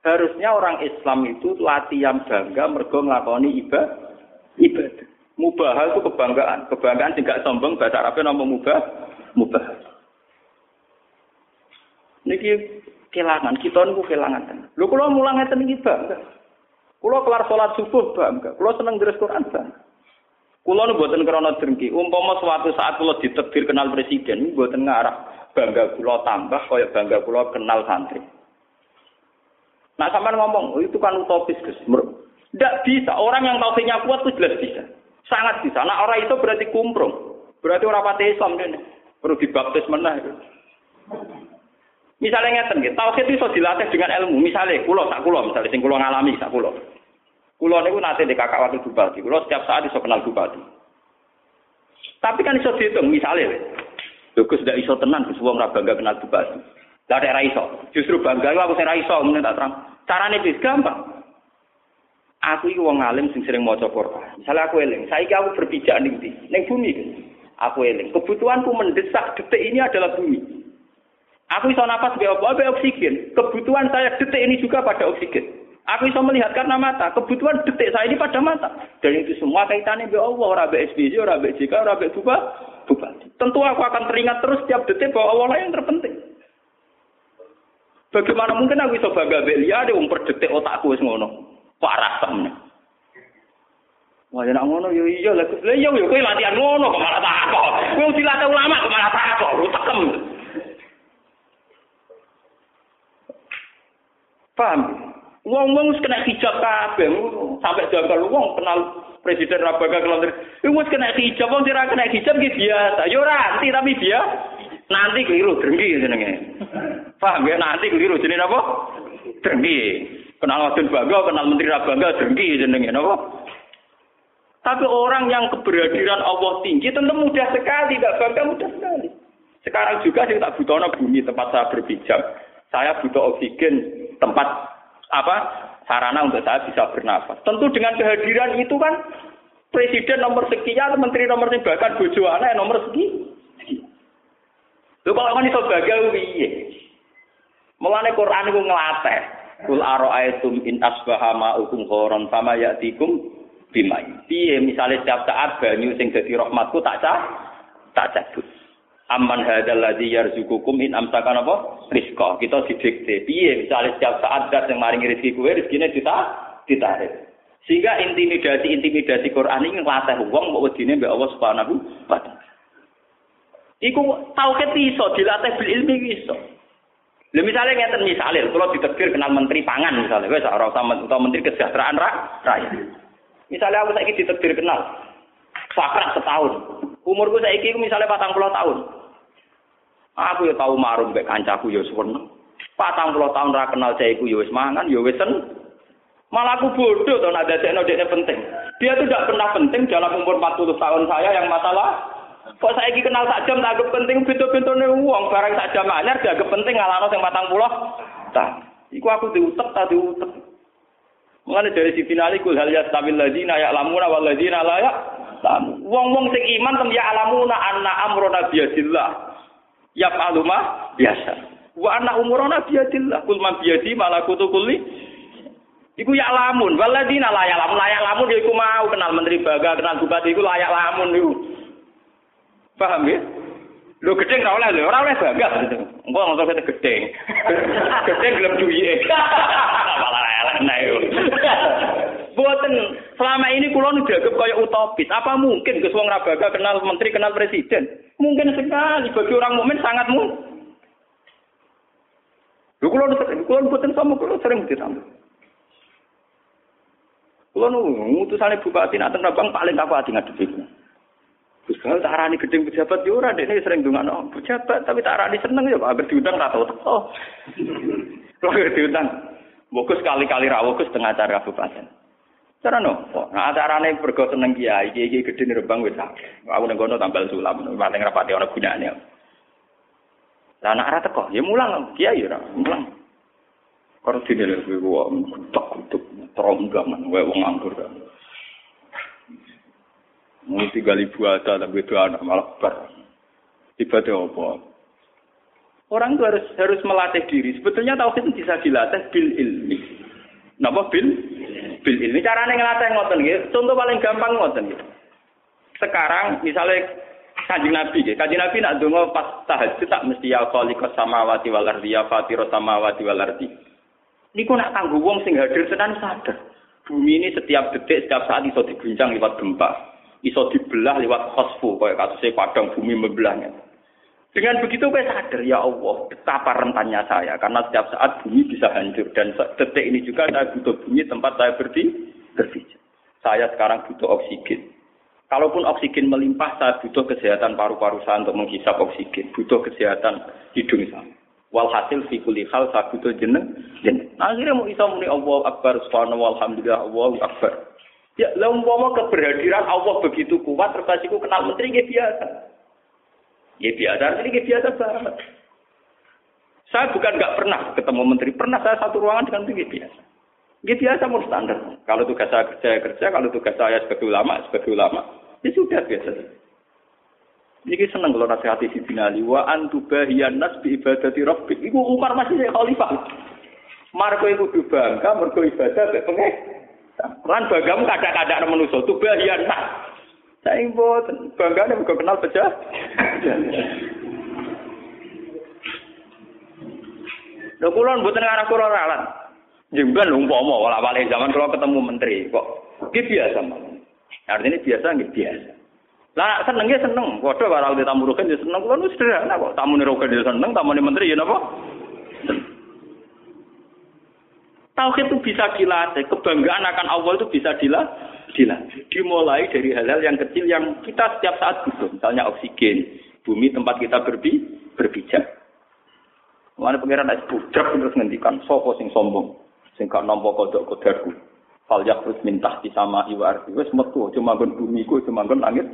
Harusnya orang Islam itu latihan bangga mergo nglakoni ibadah. Ibadah. Mubah itu kebanggaan, kebanggaan sing gak sombong bahasa Arabe napa mubah? Mubah. Niki kelangan, kita niku kelangan tenan. Lho kula mulang ngeten iki, Bang. Kula kelar salat subuh, Bang. Kula seneng deres Quran, Bang. Kula nu mboten krana drengki. Umpama suatu saat kula ditakdir kenal presiden, mboten ngarah bangga kula tambah kaya bangga kula kenal santri. Nah, sampean ngomong, oh, itu kan utopis, Gus. Ndak bisa. Orang yang tauhidnya kuat itu jelas bisa. Sangat bisa. Nah, orang itu berarti kumprung. Berarti orang pati Islam dene. Perlu dibaptis menah. Misalnya ngeten nggih, tauhid itu iso dilatih dengan ilmu. Misalnya kula sak kula, misale sing kula ngalami sak kula. Kula niku nate ndek kakak wakil bupati. Kula setiap saat iso kenal bupati. Tapi kan iso diitung, misale lho Gus ndak iso tenan Gus wong ora bangga kenal bupati. Lah nek ra iso, justru bangga aku sing ra iso ngene tak terang. Carane wis gampang. Aku iki wong alim sing sering maca Quran. Misale aku eling, saiki aku berpijak ning ndi? Ning bumi. Aku eling, kebutuhanku mendesak detik ini adalah bumi. Aku iso napas be apa? Be oksigen. Kebutuhan saya detik ini juga pada oksigen. Aku iso melihat karena mata. Kebutuhan detik saya ini pada mata. Dan itu semua kaitannya be Allah, ora be S B Y, ora be J K, ora be bupati. Tentu aku akan teringat terus tiap detik bahwa Allah lah yang terpenting. Bagaimana mungkin aku iso bangga be liya de wong per detik otakku wis ngono. Parah temen. Wah, yen ngono yo iya lek lha yo yo kowe latihan ngono kok malah takok. Kowe dilatih ulama kok malah takok, rutekem. Paham? Wong-wong wis kena hijab kabeh, sampai janggal wong kenal presiden Rabaga Kelantri. Wis kena hijab, wong ora kena hijab iki biasa. Yo ora anti tapi dia nanti keliru drengki jenenge. Paham ya nanti keliru jenenge apa? Drengki. Kenal wadon bangga, kenal menteri ra bangga, dengki jenenge napa? Tapi orang yang keberhadiran Allah tinggi tentu mudah sekali, tidak bangga mudah sekali. Sekarang juga saya tak butuh bumi tempat saya berpijak. Saya butuh oksigen, tempat apa? Sarana untuk saya bisa bernafas. Tentu dengan kehadiran itu kan presiden nomor sekian, menteri nomor sekian, bahkan bojo anak nomor sekian. Lho kalau kan iso bangga piye? Mulane Quran iku nglatih. Kul aro'aitum in asbaha ma'ukum khoron fama ya'tikum bimai. Piye misale setiap saat banyu sing dadi rahmatku tak cah tak cabut. Amman hadzal ladzi yarzuqukum in amsakana apa? Rizqa. Kita didikte. Piye misale setiap saat zat sing maringi rezeki kowe rezekine ditarik. Sehingga intimidasi-intimidasi Quran iki nglatih wong kok wedine mbek Allah Subhanahu wa taala. Iku tauhid iso dilatih bil ilmi iso. Lha misale ngeten misale kula ditegir kenal menteri pangan misale wis ora usah menteri kesejahteraan rakyat. Misale aku saiki ditegir kenal sakrat setahun. Umurku saiki misale patang puluh tahun. Aku yo tau marum mek kancaku yo seneng. patang puluh tahun ra kenal caiku yo wis mangan yo wis seneng. Malah aku bodoh to nek dadekno dekne penting. Dia tuh tidak pernah penting dalam umur empat puluh tahun saya yang masalah. Kok saya iki kenal sak jam tak anggap penting pintu-pintune wong barang sak jam anyar dianggap penting ngalahno sing patang puluh ta. Iku aku diutek ta diutek. Mulane dari Sidina Ali kul hal yastamil ladina ya'lamuna wal ladina la ya'lamun. Wong-wong sing iman tem ya'lamuna anna amruna biyadillah. Ya ma'lumah biasa. Wa anna umuruna biyadillah kul man biyadi malakutu kulli. Iku ya'lamun wal ladina la ya'lamun. La ya'lamun iku mau kenal menteri baga, kenal bupati iku layak lamun iku. Paham ya? Lu gedeng ora oleh, ora oleh bangga. Engko ngono kok gedeng. Gedeng gelem duwike. Malah elene yo. Boten selama ini kula dianggap kaya utopis. Apa mungkin Gus wong ra bangga kenal menteri, kenal presiden? Mungkin sekali bagi orang mukmin sangat mungkin. Lu kula kula boten sama kula sering ditambah. Kula ngutusane bupati nak teng Rabang paling aku ati ngadepi. Gus kalau tak arani gedeng pejabat yo ora dekne sering ndongakno pejabat tapi tak arani seneng yo hampir diundang ra tau teko. Hampir diundang. Mokus kali-kali ra mokus teng acara kabupaten. Carane kok nah acarane bergo seneng kiai iki gedeng Rembang wis akeh. Aku nang kono tambal sulam paling rapati ana gunane. Lah nek ra teko ya mulang kiai ora mulang. Koordinir kuwi kok kutuk-kutuk teronggaman wae wong anggur. Mesti gali buata tapi itu anak malah ber. Tiba-tiba apa? Orang itu harus harus melatih diri. Sebetulnya tauhid itu bisa dilatih bil ilmi. Napa bil? Bil ilmi. Carane ngelatih ngoten nggih. Contoh paling gampang ngoten nggih. Sekarang misalnya Kanjeng Nabi nggih. Kanjeng Nabi nak donga pas tahajud tak mesti ya khaliqas samawati wal ardi ya fatirus samawati wal ardi. Niku nak kanggo wong sing hadir tenan sadar. Bumi ini setiap detik setiap saat iso digoncang liwat gempa. Iso dibelah lewat khosfu kaya katose padang bumi membelahnya. Dengan begitu saya sadar, ya Allah, betapa rentannya saya. Karena setiap saat bumi bisa hancur. Dan detik ini juga saya butuh bumi tempat saya berpijak. Saya sekarang butuh oksigen. Kalaupun oksigen melimpah, saya butuh kesehatan paru-paru saya untuk menghisap oksigen. Butuh kesehatan hidung saya. Walhasil fikuli hal saya butuh jeneng. Nah, akhirnya mau isam ini, Allahu Akbar, subhanallah, alhamdulillah, Allahu Akbar. Ya, lempama keberhadiran Allah begitu kuat, terkasiku kenal menteri, ya biasa. Ya biasa, ini biasa banget. Saya bukan nggak pernah ketemu menteri, pernah saya satu ruangan dengan itu biasa. Ini biasa menurut standar. Kalau tugas saya kerja, saya kerja. Kalau tugas saya sebagai ulama, sebagai ulama. Ya sudah biasa. Ini senang kalau nasihati Sidina Liwa, antubahiyan nas biibadati rabbik. Ibu Umar masih saya khalifah. Margo itu dibangga, margo ibadah, pengeh. Kan bagamu kadang-kadang manusia, tubahiyan nas. Saya ingin buat bangga dan kau kenal pecah. Dokulon buat negara kulon ralat. Jemban lumpur mau walau balik zaman kalau ketemu menteri kok. Gini biasa malam. Artinya biasa, gini biasa. Lah seneng ya seneng. Waduh kalau di tamu rokan jadi seneng. Kulon sederhana kok. Tamu rokan jadi seneng. Tamu di menteri jadi apa? Tauhid itu bisa dilatih. Kebanggaan akan Allah itu bisa dilatih. Dimulai dari hal-hal yang kecil yang kita setiap saat butuh, misalnya oksigen, bumi tempat kita berbi, berpijak. Mulane pangeran wis budhek terus ngendikan sapa sing sombong, sing gak nampa kodhok kodarku. Fal yakrus mintah di sama iwa ardi. Wis metu aja manggon bumi ku, aja manggon langit.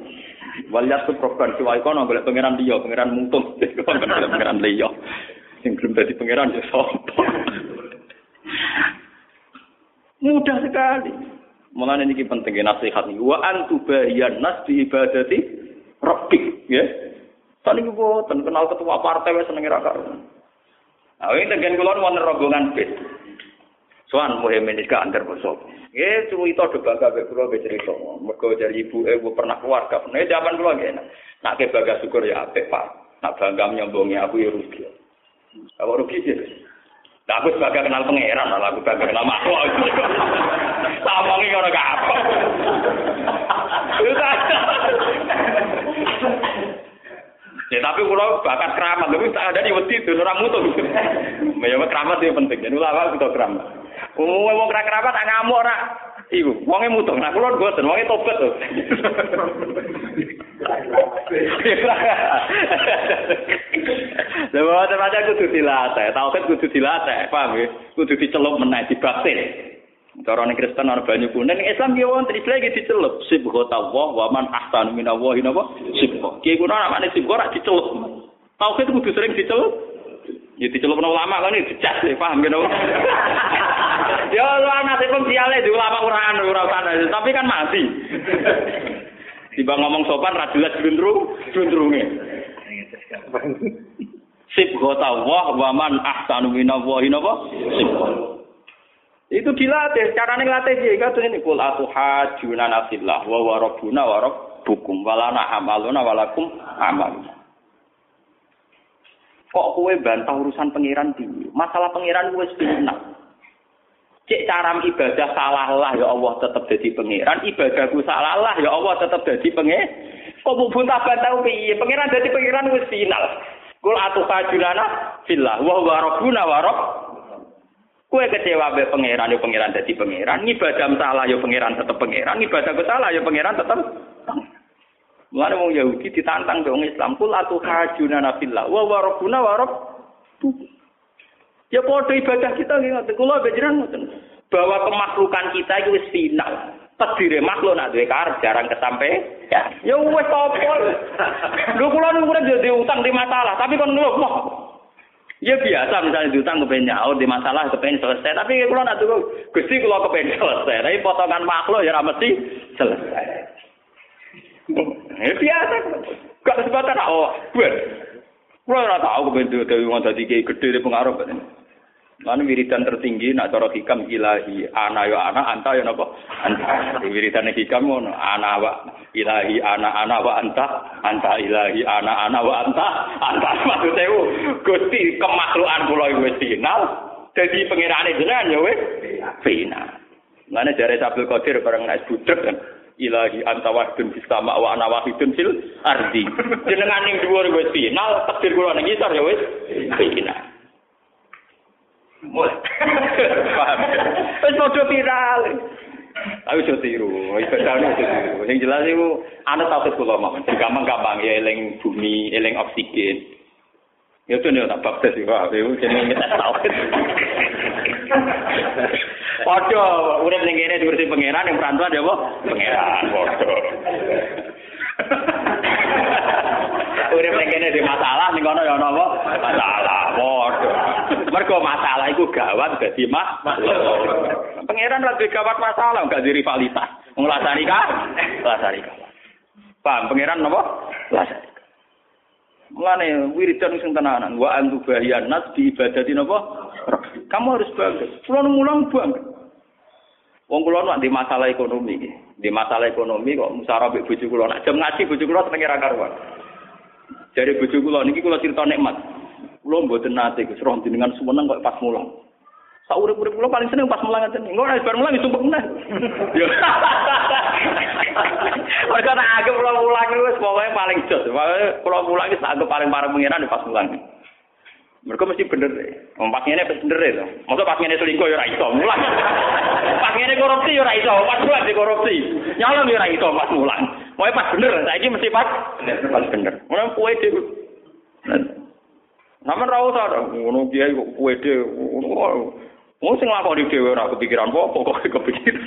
Wal yasub proban siwa iku nang golek pangeran liya, pangeran mungtung, pangeran liya. Sing belum dadi pangeran ya sapa. Mudah sekali. Mulane niki penting nasihat niku wa antubahiyan nas bi ibadati rabbik ya. Tani niku boten kenal ketua partai wis seneng ra karo. Ah wing tengen kula wonten rombongan bis. Soan muhemeni ka antar basa. Nggih cerita do bangga be kula be cerita. Mergo dari ibuke pernah keluarga. Nek jaman kula nggih enak. Nak ke bangga syukur ya apik Pak. Nak bangga nyombongi aku ya rugi. Apa rugi sih? Nah, aku sebagai kenal pangeran, malah aku sebagai kenal makhluk. Samongin orang apa? Ya, tapi kalau bakat keramat, tapi tak ada di wedi itu orang mutung. Memang keramat itu penting. Jadi ulama kita keramat. Umum mau kerak keramat, tak ngamuk nak. Ibu, uangnya mutung. Nah, kalau gue seneng, uangnya tobat tuh. Lha padha kudu dilatih, tauhid kudu dilatih, paham nggih? Kudu dicelup meneh dibaktin. Cara ning Kristen ana banyu kuning, ning Islam ya wonten istilah iki dicelup, sibghata Allah wa man ahsanu minallahi napa? Sibghah. Ki kuwi ana maknane sibghah ra dicelup. Tauhid kudu sering dicelup. Ya dicelup ana ulama kan dicas, paham nggih? Ya ana sing pembiale di ulama ora ana ora ana, tapi kan mati. Tiba ngomong sopan ra jelas glundrung, glundrunge. Sibghata wa wa man ahsanu minallahi napa? Sibghah. Itu dilatih, carane nglatih piye? Katene kul atuha junana fillah wa wa rabbuna wa rabbukum walana amaluna walakum amal. Kok kowe bantah urusan pangeran piye? Masalah pangeran wis bener. Cek cara ibadah salah lah ya Allah tetap jadi pangeran, ibadahku salah lah ya Allah tetap jadi pangeran. Kok mbun taban tau piye? Pangeran dadi pangeran wis final. Kul atuha julana fillah wa huwa rabbuna wa rabb. Kowe kecewa be pangeran yo pangeran dadi pangeran, ibadah salah yo pangeran tetap pangeran, ibadahku salah yo pangeran tetap. Mulane wong Yahudi ditantang be wong Islam, kul atuha julana fillah wa huwa rabbuna wa rabb. Ya podo ibadah kita nggih ngoten kula bejeran ngoten. Bahwa kemakhlukan kita itu wis final. Pedire makhluk nak duwe karep jarang kesampe. Ya, ya wis apa. Lho kula niku ora dadi utang di masalah, tapi kon lho kok. Ya biasa misalnya diutang kepen nyaur di masalah kepen selesai, tapi kula nak dulu Gusti kula kepen selesai. Tapi potongan makhluk ya ora mesti selesai. Ya biasa gak sebatas oh, buat. Kula ora tau kepen dadi wong dadi gede pengaruh. Lan wiridan tertinggi nak cara hikam ilahi ana yo ana anta yo napa anta wiridane hikam ngono ana wa ilahi ana ana wa anta anta ilahi ana ana wa anta anta maksudnya Gusti kemakhlukan kula iki wis final dadi pangerane jenengan yo wis final lan jare Abdul Qadir bareng nek budrek kan ilahi anta wahdun fis sama wa ana wahdun fil ardi jenengan ning dhuwur wis final takdir kula ning isor yo wis final mulai paham wis padha viral ayo tiru ibadah tiru sing jelas iku ana tafsir kula mawon gampang-gampang ya eling bumi eling oksigen ya tenan tak baktes iku ayo jenenge tafsir padha urip ning kene diurus pangeran ning perantuan ya apa pangeran padha urip ning kene di masalah ning kono ya ana apa masalah padha mergo masalah iku gawat dadi mah pangeran lagi gawat masalah enggak di rivalitas nglasani ka nglasani ka paham pangeran napa nglasani mulane wiridan sing tenanan wa antu bahiyan nas di ibadati napa kamu harus bangga kula ngulang bangga wong kula nek di masalah ekonomi iki di masalah ekonomi kok musara mbek bojo kula nek jam ngaji bojo kula seneng ra karuan jare bojo kula niki kula crito nikmat kula mboten nate Gus roh jenengan sumeneng kok pas mulang. Sak urip-urip kula paling seneng pas mulang ngeten. Engko nek bar mulang ditumpuk meneh. Yo. Ora ana anggap kula mulang wis pokoke paling jos. Pokoke kula mulang wis anggap paling pareng pengiran pas mulang. Mergo mesti bener. Wong pas ngene wis bener to. Mosok pas ngene selingkuh yo ora iso mulang. Pas ngene korupsi yo ora iso, pas mulang dikorupsi. Nyolong yo ora iso pas mulang. Pokoke pas bener, saiki mesti pas bener pas bener. Ora kowe dhewe. Namun ra usah ngono kiai kok kowe dhewe ngono sing nglakoni dhewe ora kepikiran apa kok kepikiran.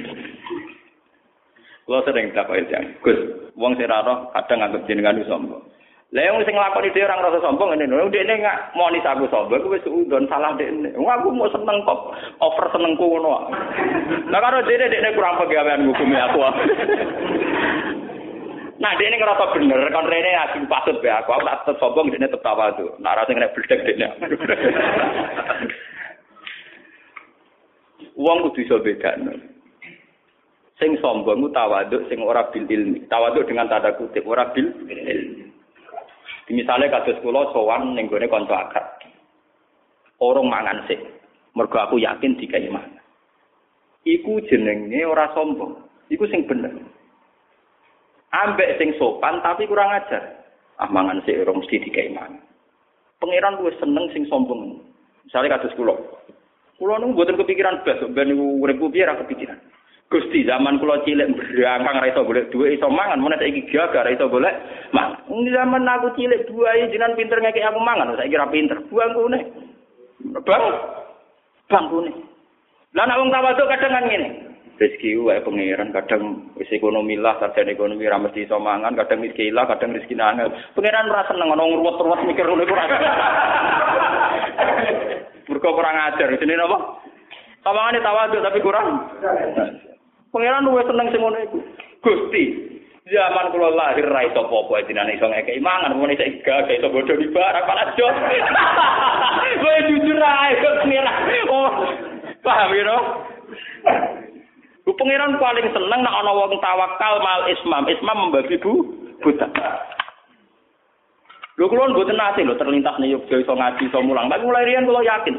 Kulo sering tak kaya jan. Gus, wong sing ra roh kadang nganggep jenengan iku sombong. Lah wong sing nglakoni dhewe ora ngrasa sombong ngene lho, dekne gak moni aku sombong kuwi wis udon salah dekne. Wong aku mau seneng kok over senengku ngono. Lah karo dekne dekne kurang pegawean hukume aku. Nah dia ini ngerasa bener, kan rene asing patut be aku, aku tak sombong dia ini tetap apa tuh, nah rasanya kena berdek dia. Uang itu bisa beda. Sing sombong itu tawaduk, sing ora bil ilmi. Tawaduk dengan tanda kutip, ora bil ilmi. Misalnya kados kula sowan ning gone kanca akad. Orang mangan sik, mergo aku yakin dikai mangan. Iku jenenge ora sombong, iku sing bener. Ambek sing sopan tapi kurang ajar. Ah mangan sik ora mesti dikai mangan. Pangeran kuwi seneng sing sombong. Misale kados kula. Kula niku mboten kepikiran blas ben niku uripku piye ra kepikiran. Gusti zaman kula cilik brangkang ra iso golek duwe iso mangan, mun saiki gagah ra iso golek mangan. Ning zaman aku cilik duwe jenengan pinter ngekek aku mangan, saiki ra pinter. Bangkune. Bang. Bangkune. Lah nek wong tawaduk kadang kan ngene. Rezeki wae pangeran kadang wis ekonomi lah sarjana ekonomi ra mesti iso mangan kadang rezeki lah kadang rezeki angel pangeran ora seneng ana ngruwet-ruwet mikir ngono iku ora mergo kurang ajar jenenge apa sawangane tawadhu tapi kurang pangeran luwih seneng sing ngono iku Gusti zaman kula lahir ra iso apa-apa dinane iso ngekeki mangan mun iso gagah iso bodho dibarak panas jos kowe jujur ae kok pangeran oh paham yo Pangeran paling seneng nek ana wong tawakal mal ismam, ismam membagi bu buta. Lho kula mboten nate lho terlintas ning Yogya iso ngaji iso mulang. Tapi mulai riyen kula yakin.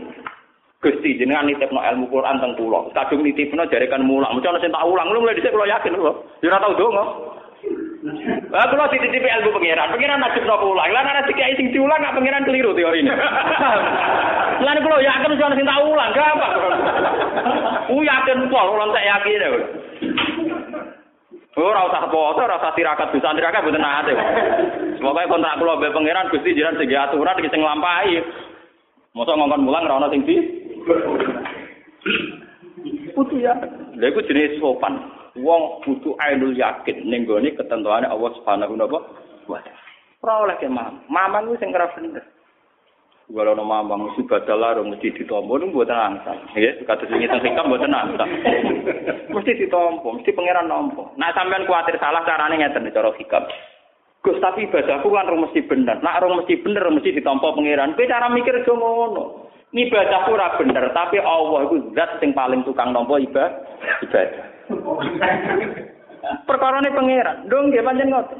Gusti jenengan nitipno ilmu Quran teng kula. Kadung nitipno jarekan mulang. Mesti ana sing tak ulang. Lho mulai dhisik kula yakin lho. Ya ora tau ndonga. Lah kula dititipi ilmu pangeran. Pangeran najibno ulang. Lah ana dikai sing diulang nek pangeran keliru teorine. Lah kula yakin ana sing tak ulang. Gampang. Ku yakin pol ora tak yakin. Ora usah foto, ora usah tirakat, bisa tirakat mboten ate. Semoga kontrak kula mbek pangeran Gusti jiran sing aturan iki sing nglampahi. Mosok ngongkon mulang ora ana sing di. Kudu ya. Lha iku jenenge sopan. Wong kudu ainul yakin ning gone ketentuane Allah Subhanahu wa taala. Ora oleh kemam. Mamang ku sing ora bener. Kalau nama abang si badal larung mesti ditompo, itu buat nangsa. Ya, kata sini tersikam buat nangsa. Mesti ditompo, mesti pangeran nompo. Nah, sampean khawatir salah caranya ngeten cara sikap. Gus tapi ibadahku kan rung mesti bener. Nak rung mesti bener, mesti ditompo pangeran. Kowe cara mikir jomono. ibadah ora bener, tapi Allah itu zat yang paling tukang nampa ibadah. Perkarane pangeran. Ndung nggih pancen ngoten.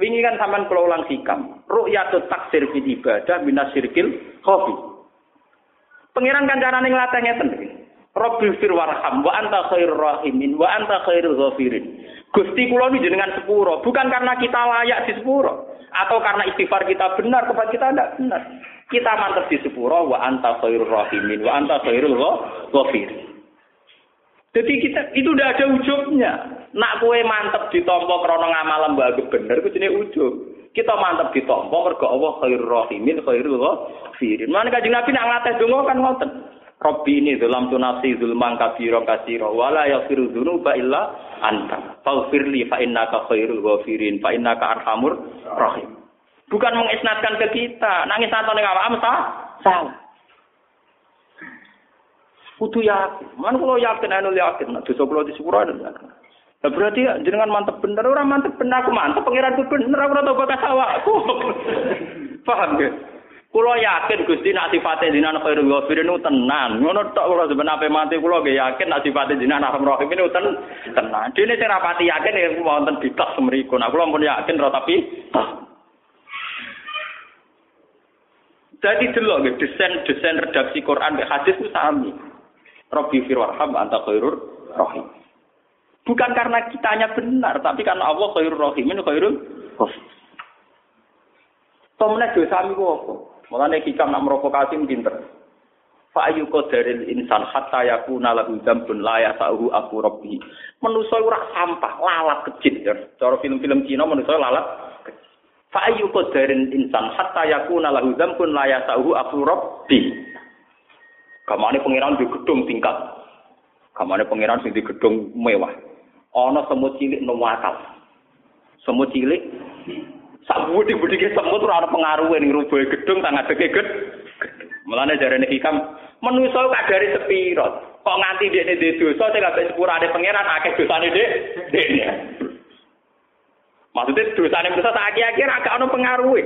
Wingi kan sampean kula ulang sikam. Ru'yatut taksir fil ibadah minasyirkil khofi. Pangeran kan carane nglatih ngeten iki. Rabbil fir warham wa anta khairur rahimin wa anta khairul ghafirin. Gusti kula niki jenengan sepuro, bukan karena kita layak di sepuro atau karena istighfar kita benar kepada kita ndak benar. Kita mantep di sepuro wa anta khairur rahimin wa anta khairul ghafirin. Jadi kita itu udah ada ujungnya. Nak kowe mantep ditampa krana ngamal mbah bener kuwi jenenge ujung. Kita mantep ditampa mergo Allah khairur rahimin khairul ghafirin. Mane Kanjeng Nabi nak nglatih donga kan ngoten. Robbi ini dalam tunasi zulman kabiro kasiro wala yafiru dzunuba illa anta faghfirli fa innaka khairul ghafirin fa innaka arhamur rahim. Bukan mengisnatkan ke kita, nangis atau ning awakmu salah. Kudu yakin. Man kula yakin anu yakin nek dosa kula disepuro. Lah berarti jenengan mantep bener ora mantep bener aku mantep pangeran ku bener aku ora tobat sawakku. Paham ge? Kula yakin Gusti nek sifate jenengan khairul ghafirin tenan. Ngono tok kula sampeyan ape mati kula ge yakin nek sifate jenengan rahman rahim niku tenan. Dene sing ra pati yakin wonten bitas mriku. Nek kula pun yakin ora tapi dadi delok ge desain-desain redaksi Quran mek hadis ku sami. Rabbi firwarham anta khairur rahim. Bukan karena kitanya benar, tapi karena Allah khairur rahimin khairul ghafirin. Tomene dosa mi apa? Mulane iki kan memprovokasi pinter. Fa ayyuka daril insan hatta yakuna lahu dzambun la ya'tahu aku rabbi. Manusa ora sampah, lalat kecil. Cara film-film Cina manusa lalat kecil. Fa ayyuka daril insan hatta yakuna lahu dzambun la ya'tahu aku rabbi. Kamane pangeran di gedung tingkat. Kamane pangeran sing di gedung mewah. Ana semut cilik nang wakal. Semut cilik sak butik-butike semut ora ana pengaruhe ning rubuhe gedung tak ngadeke gedung. Mulane jarene hikam manusa kadare sepira. Kok nganti dekne ndek dosa sing kabeh sepurane pangeran akeh dosane ndek. Maksudnya dosane manusa sak akeh-akeh ra gak ana pengaruhe.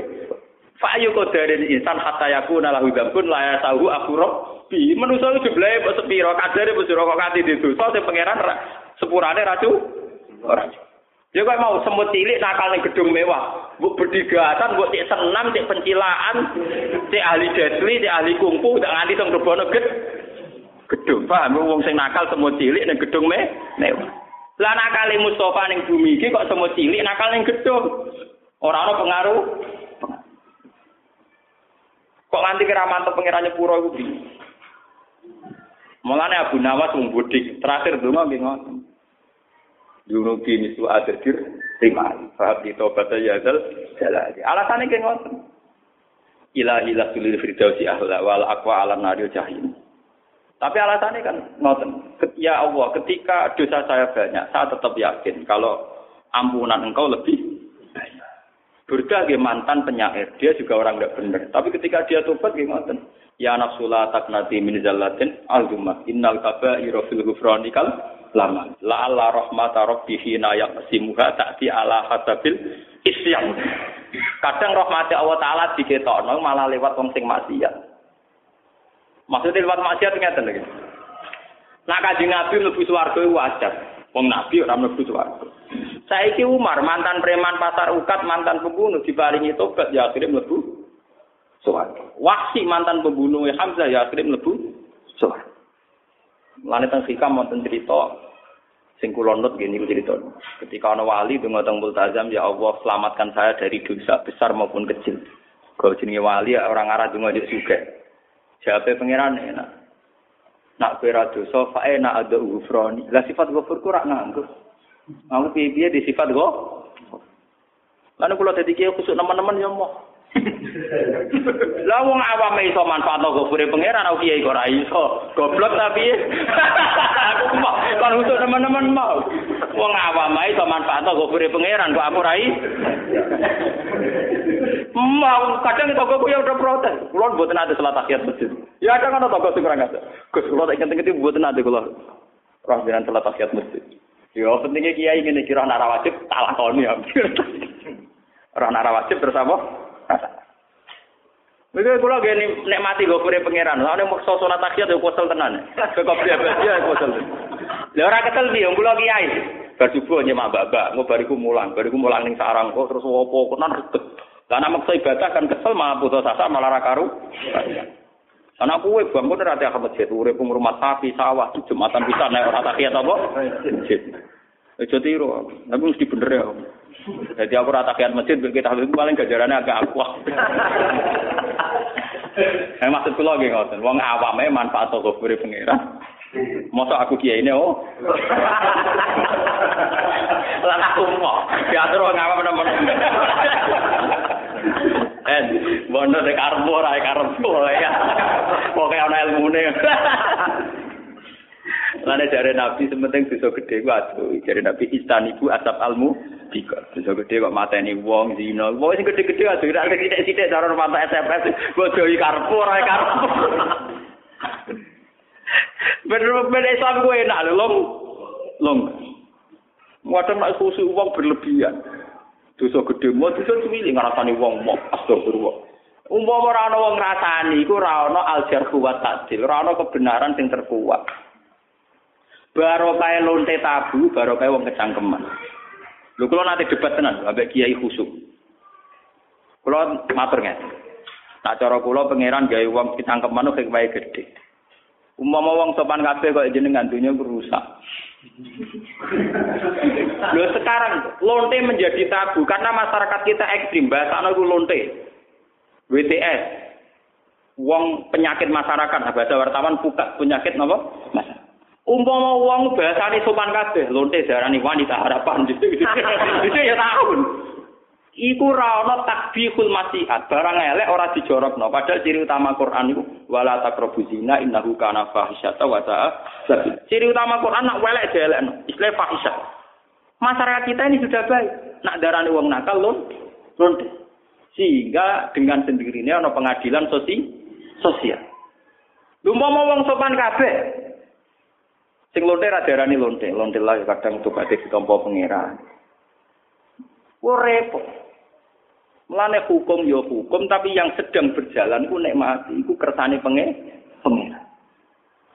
Fa ayyuka daril insan hatta yakuna lahu dzambun la yasahu afuro. Bi manusa iki jeblae kok sepira kadare bojone kok kanthi dosa sing pangeran sepurane racu ora. Ya kok mau semut cilik nakal ning gedung mewah, mbok berdigatan, mbok cek senam, cek pencilaan, cek ahli jetli, cek ahli kungfu, tak nganti teng rebono gedung. Paham wong sing nakal semut cilik ning gedung mewah. Lah nakale Mustofa ning bumi iki kok semut cilik nakal ning gedung. Ora ana pengaruh. Kok nganti kira mantep pangeran nyepuro iku piye? Mulane Abu Nawas wong bodhik terakhir donga nggih ngoten. Duruki nisu adir timari. Fa bi taubata yazal jalali. Alasane nggih ngoten. Ilahi lasulil firdausi ahla wal aqwa alam nari jahim. Tapi alasannya kan ngoten. Ya Allah, ketika dosa saya banyak, saya tetap yakin kalau ampunan Engkau lebih banyak. Burda nggih mantan penyair, dia juga orang ndak bener. Tapi ketika dia tobat nggih ngoten. Ya nafsula taqnati min zallatin al-jumma innal kaba'ira fil ghufranikal lama la alla rahmata rabbih hina yaqsimuha ta'ti ala hasabil isyan. Kadang rahmat Allah taala diketokno malah lewat wong sing maksiat. Maksudnya lewat maksiat ngeten lho. Nah Kanjeng Nabi mlebu swarga iku wajar. Wong Nabi ora mlebu swarga. Saiki Umar mantan preman pasar ukat, mantan pembunuh diparingi tobat ya akhire mlebu swarga. Wahsi mantan pembunuh Hamzah ya akhire mlebu swarga. Lan teng sikam wonten crita sing kula nut nggih niku crita. Ketika ana wali donga teng multazam ya Allah selamatkan saya dari dosa besar maupun kecil. Kalau jenenge wali orang arah donga yo sugih. Jawabe pangeran enak. Nak kowe ra dosa fa ena ada ghufrani. Lah sifat ghafur ku ra nganggo. Aku piye-piye di sifat ghafur. Lan kula dadi kiye khusuk nemen-nemen yo moh. Lah wong awame iso manfaatno gofure pangeran aku kiai kok ora iso. Goblok ta piye? Aku mah kon untuk teman-teman mau. Wong awame iso manfaatno gofure pangeran kok aku ora iso. Mau kadang toko ku ya udah protes. Kulo mboten ate salat tahiyat masjid. Ya kadang ana toko sing ora ngajak. Gus kulo tak kenteng-kenteng mboten ate kulo. Roh jenengan salat tahiyat masjid. Ya pentinge kiai ngene kira ana ra wajib tak lakoni hampir. Ora ana ra wajib terus apa? Mereka kalau gini nek mati gak pura pangeran, kalau nek maksa sholat takhiyat ya kosel tenan. Kekop dia baca kosel. Lora kesel dia, kalau kiai bersubuh nyemak babak, ngobariku mulang, bariku mulang ning sarang kok terus wopo kok nan reget. Karena maksa ibadah kan kesel malah putus asa malah ra karu. Karena kowe bang kok ora teh masjid, urip rumah sapi sawah jumatan pisan nek ora takhiyat apa? Masjid. Aja tiru, tapi mesti bener ya. Jadi aku rata kian masjid, kita paling gajarannya agak akuah. Yang maksud aku lagi ngoten, wong awamnya manfaat toko beri pengira. Masa aku kia ini oh, lan aku mau diatur wong awam teman-teman. Eh, bondo dek arbo, rai karbo ya. Pokoknya ada ilmu nih. Karena jari Nabi sementing dosa gede ku aduh, jari Nabi istan ibu asap almu tiga. Dosa gede kok mateni wong zina. Wong sing gede-gede aduh ora sithik-sithik cara mata S M S bodohi karpo ora karpo. Bener-bener Islam ku enak lho, long. Long. Wadah nek susu wong berlebihan. Dosa gede mu dosa cilik ngrasani wong mok astagfirullah. Umpama ora ana wong ngrasani iku ora ana al-jarh wa ta'dil, ora ana kebenaran sing terkuat. Barokah lonte tabu, barokah wong kecangkeman. Lho kula nate debat tenan ambek Kiai Khusuk. Kula matur ngeten. Tak cara kula pangeran gawe wong kecangkeman kok wae gedhe. Umpama wong sopan kabeh kok jenengan dunya rusak. Lho sekarang lonte menjadi tabu karena masyarakat kita ekstrim, bahasane ku lonte. W T S. Wong penyakit masyarakat, bahasa wartawan buka penyakit napa? Masyarakat. Umpama wong bahasane sopan kabeh, lonte diarani wanita harapan. Itu ya tahun. Iku ra ono takbihul masihat, barang elek ora dijorokno. Padahal ciri utama Quran iku wala taqrabu zina innahu kana fahisyata wa sa'a sabil. Ciri utama Quran nak welek dielekno, isle fahisyah. Masyarakat kita ini sudah baik. Nak darani wong nakal lonte. Sehingga dengan sendirinya ono pengadilan sosi sosial. Umpama wong sopan kabeh sing lonte ra diarani lonte, lonte lha kadang tobaté ditampa pangeran. Ku repot. Mulane hukum ya hukum, tapi yang sedang berjalan ku nek mati iku kersane penge pangeran.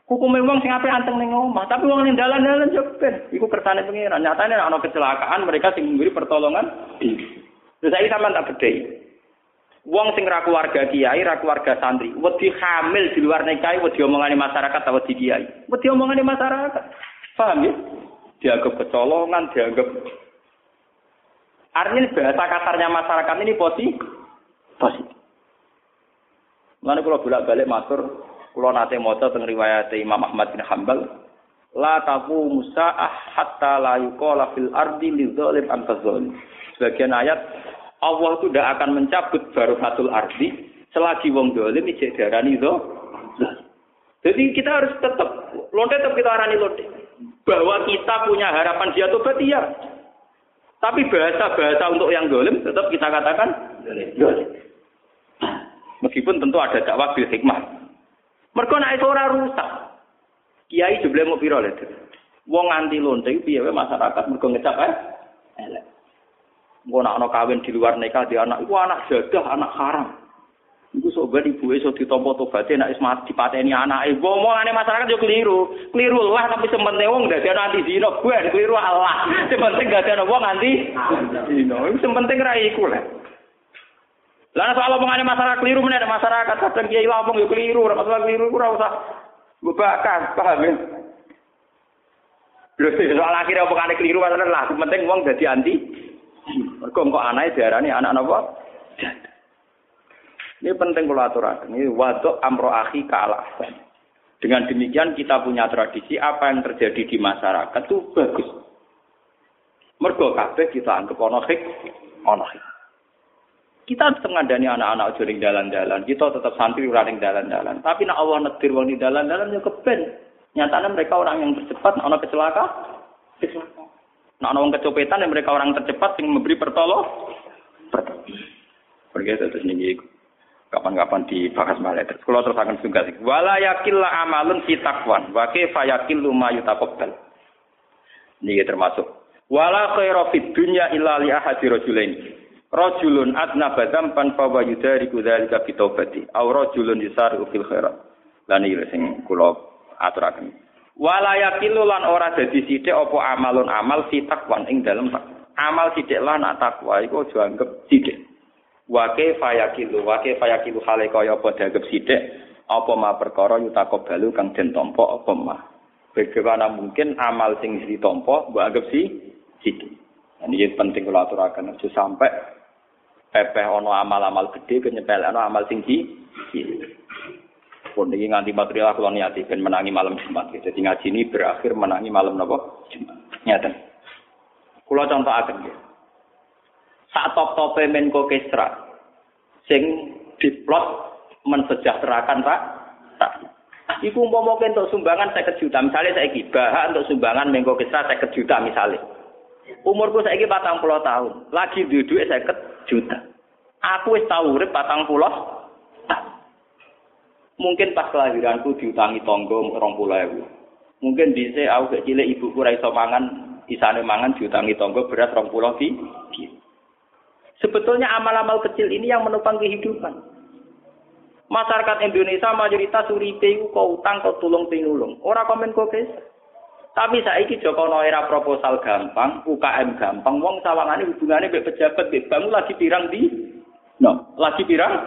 Hukume wong sing ape anteng ning omah, tapi wong ning dalan-dalan jebet iku kersane pangeran. Nyatane nek ana kecelakaan mereka sing ngguri pertolongan. Terus saiki sampean tak bedheki. Wong sing ra keluarga kiai, ra keluarga santri, wedi hamil di luar nikah, wedi omongane masyarakat ta wedi kiai. Wedi omongane masyarakat. Paham ya? Dianggap kecolongan, dianggap artinya bahasa kasarnya masyarakat ini positif. Positif. Mulane kula bolak-balik matur, kula nate maca teng riwayat Imam Ahmad bin Hambal, la taqumu sa'ah hatta la yuqala fil ardi lidzalim antazzalim. Sebagian ayat Allah itu tidak akan mencabut barokatul ardi selagi wong dolim ijek darani itu. Jadi kita harus tetap lonte tetap kita arani lonte. Bahwa kita punya harapan dia tobat iya. Tapi bahasa-bahasa untuk yang dolim tetap kita katakan dolim. Meskipun tentu ada dakwah bil hikmah. Mergo nek ora rusak. Kiai jebule mau piro lho. Wong anti lonte piye wae masyarakat mergo ngecap eh elek. Engko ana kawin di luar nikah di anak iku anak jadah, anak haram. Iku sok ben ibuke iso ditampa tobaté nek wis dipateni anake. Omongane masyarakat yo keliru. Keliru lah tapi sementing wong dadekno anti zina, ben keliru Allah. Sementing dadekno wong anti zina. Iku sementing ra iku lho. Lah soal omongane masyarakat keliru meneh masyarakat kadang kiai ngomong yo keliru, ora masalah keliru iku ora usah bebakan, paham ya? Lho soal akhire omongane keliru padahal lah penting wong dadi anti. Mergo kok anake diarani anak napa? Jadah. Ini penting kula aturaken. Ini waduk amro akhi ka'alahsan. Dengan demikian kita punya tradisi apa yang terjadi di masyarakat itu bagus. Mergo kabeh kita anggap ana hik, ana hik. Kita tengandani anak-anak aja ning dalan-dalan, kita tetap santri ora ning dalan-dalan. Tapi nek Allah nedir wong ning dalan-dalan yo keben. Nyatane mereka orang yang tercepat ana kecelakaan. Kecelakaan. Nah, orang kecopetan yang mereka orang tercepat yang memberi pertolongan. Pergi terus nih, kapan-kapan dibahas balik. Terus kalau terus akan sungguh. Wala yakilla amalun fi taqwan, wa kaifa yakillu ma yutaqabbal. Ini termasuk. Wala khairu fid dunya illa li ahadi rajulain. Rajulun adna badam pan fawa yudari kudzalika bitobati aw rajulun yusari'u fil khairat lan iki sing kula aturaken wala yaqilu lan ora dadi sithik apa amalun amal fitak wan ing dalem amal sithik lan takwa iku aja anggap sithik wa kaifa yaqilu wa kaifa yaqilu hale kaya apa dianggap sithik apa ma perkara yutakobalu kang den tampa apa ma bagaimana mungkin amal sing ditampa mbok anggap sithik niki penting kula aturaken aja sampe pepeh ono amal-amal gede kenyepel ono amal tinggi. Pun iki nganti material kula niati ben menangi malam Jumat. Dadi ngaji ini berakhir menangi malam napa? Jumat. Ngaten. Kula contohaken nggih. Sak top-tope Menko Kesra sing diplot mensejahterakan Pak. Iku umpama entuk sumbangan seket juta, misale saiki bahak entuk sumbangan Menko Kesra seket juta misale. Umurku saiki patang puluh tahun, lagi duwe dhuwit seket juta. Aku wis tau urip patang puluh tahun. Mungkin pas kelahiranku diutangi tangga rong puluh ewu. Mungkin dhisik aku gek cilik ibuku ora iso mangan, isane mangan diutangi tangga berat rong puluh ki. Sebetulnya amal-amal kecil ini yang menopang kehidupan. Masyarakat Indonesia mayoritas uripe iku kok utang kok tulung pinulung, ora komen kok guys. Tapi saiki Jokono era proposal gampang, U K M gampang, wong sawangane hubungane mbek pejabat, mbek bangun lagi pirang di, no, lagi pirang.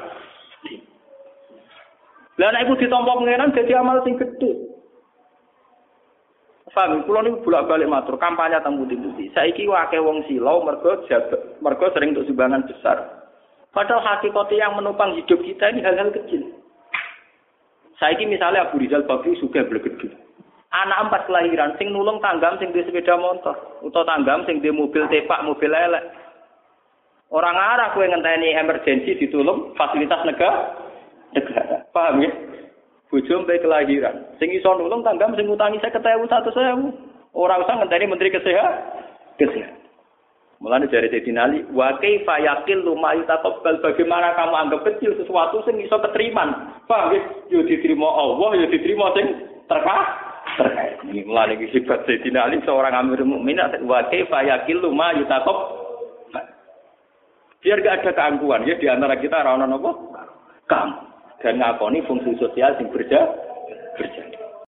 Lah nek iku ditampa pengenan dadi amal sing gedhe. Paham, kula niku bolak-balik matur kampanye teng putih-putih. Saiki akeh wong silau mergo jabat, mergo sering untuk sumbangan besar. Padahal hakikate yang menopang hidup kita ini hal-hal kecil. Saiki misalnya Abu Rizal Bakri sugih blegedhe. Anak empat kelahiran, sing nulung tanggam, sing di sepeda motor, atau tanggam, sing di mobil tepak, mobil elek. Orang arah, kue ngenteni emergensi ditulung, fasilitas negara, negara. Paham ya? Bujum bayi kelahiran, sing iso nulung tanggam, sing utangi saya ketemu satu saya, orang usah ngenteni menteri kesehatan. Mulanya dari Sayyidina Ali, wa kaifa yaqillu ma yutaqabbal, bagaimana kamu anggap kecil sesuatu sing iso keteriman. Paham ya? Yo diterima Allah, yo diterima sing terkah. Terkait ini mulai dari sifat Sayyidina Ali seorang Amirul Mukminin wa kaifa yaqilu ma yutaqab. Biar gak ada keangkuhan ya di antara kita ora ono napa? Kang. Dan ngakoni fungsi sosial sing berja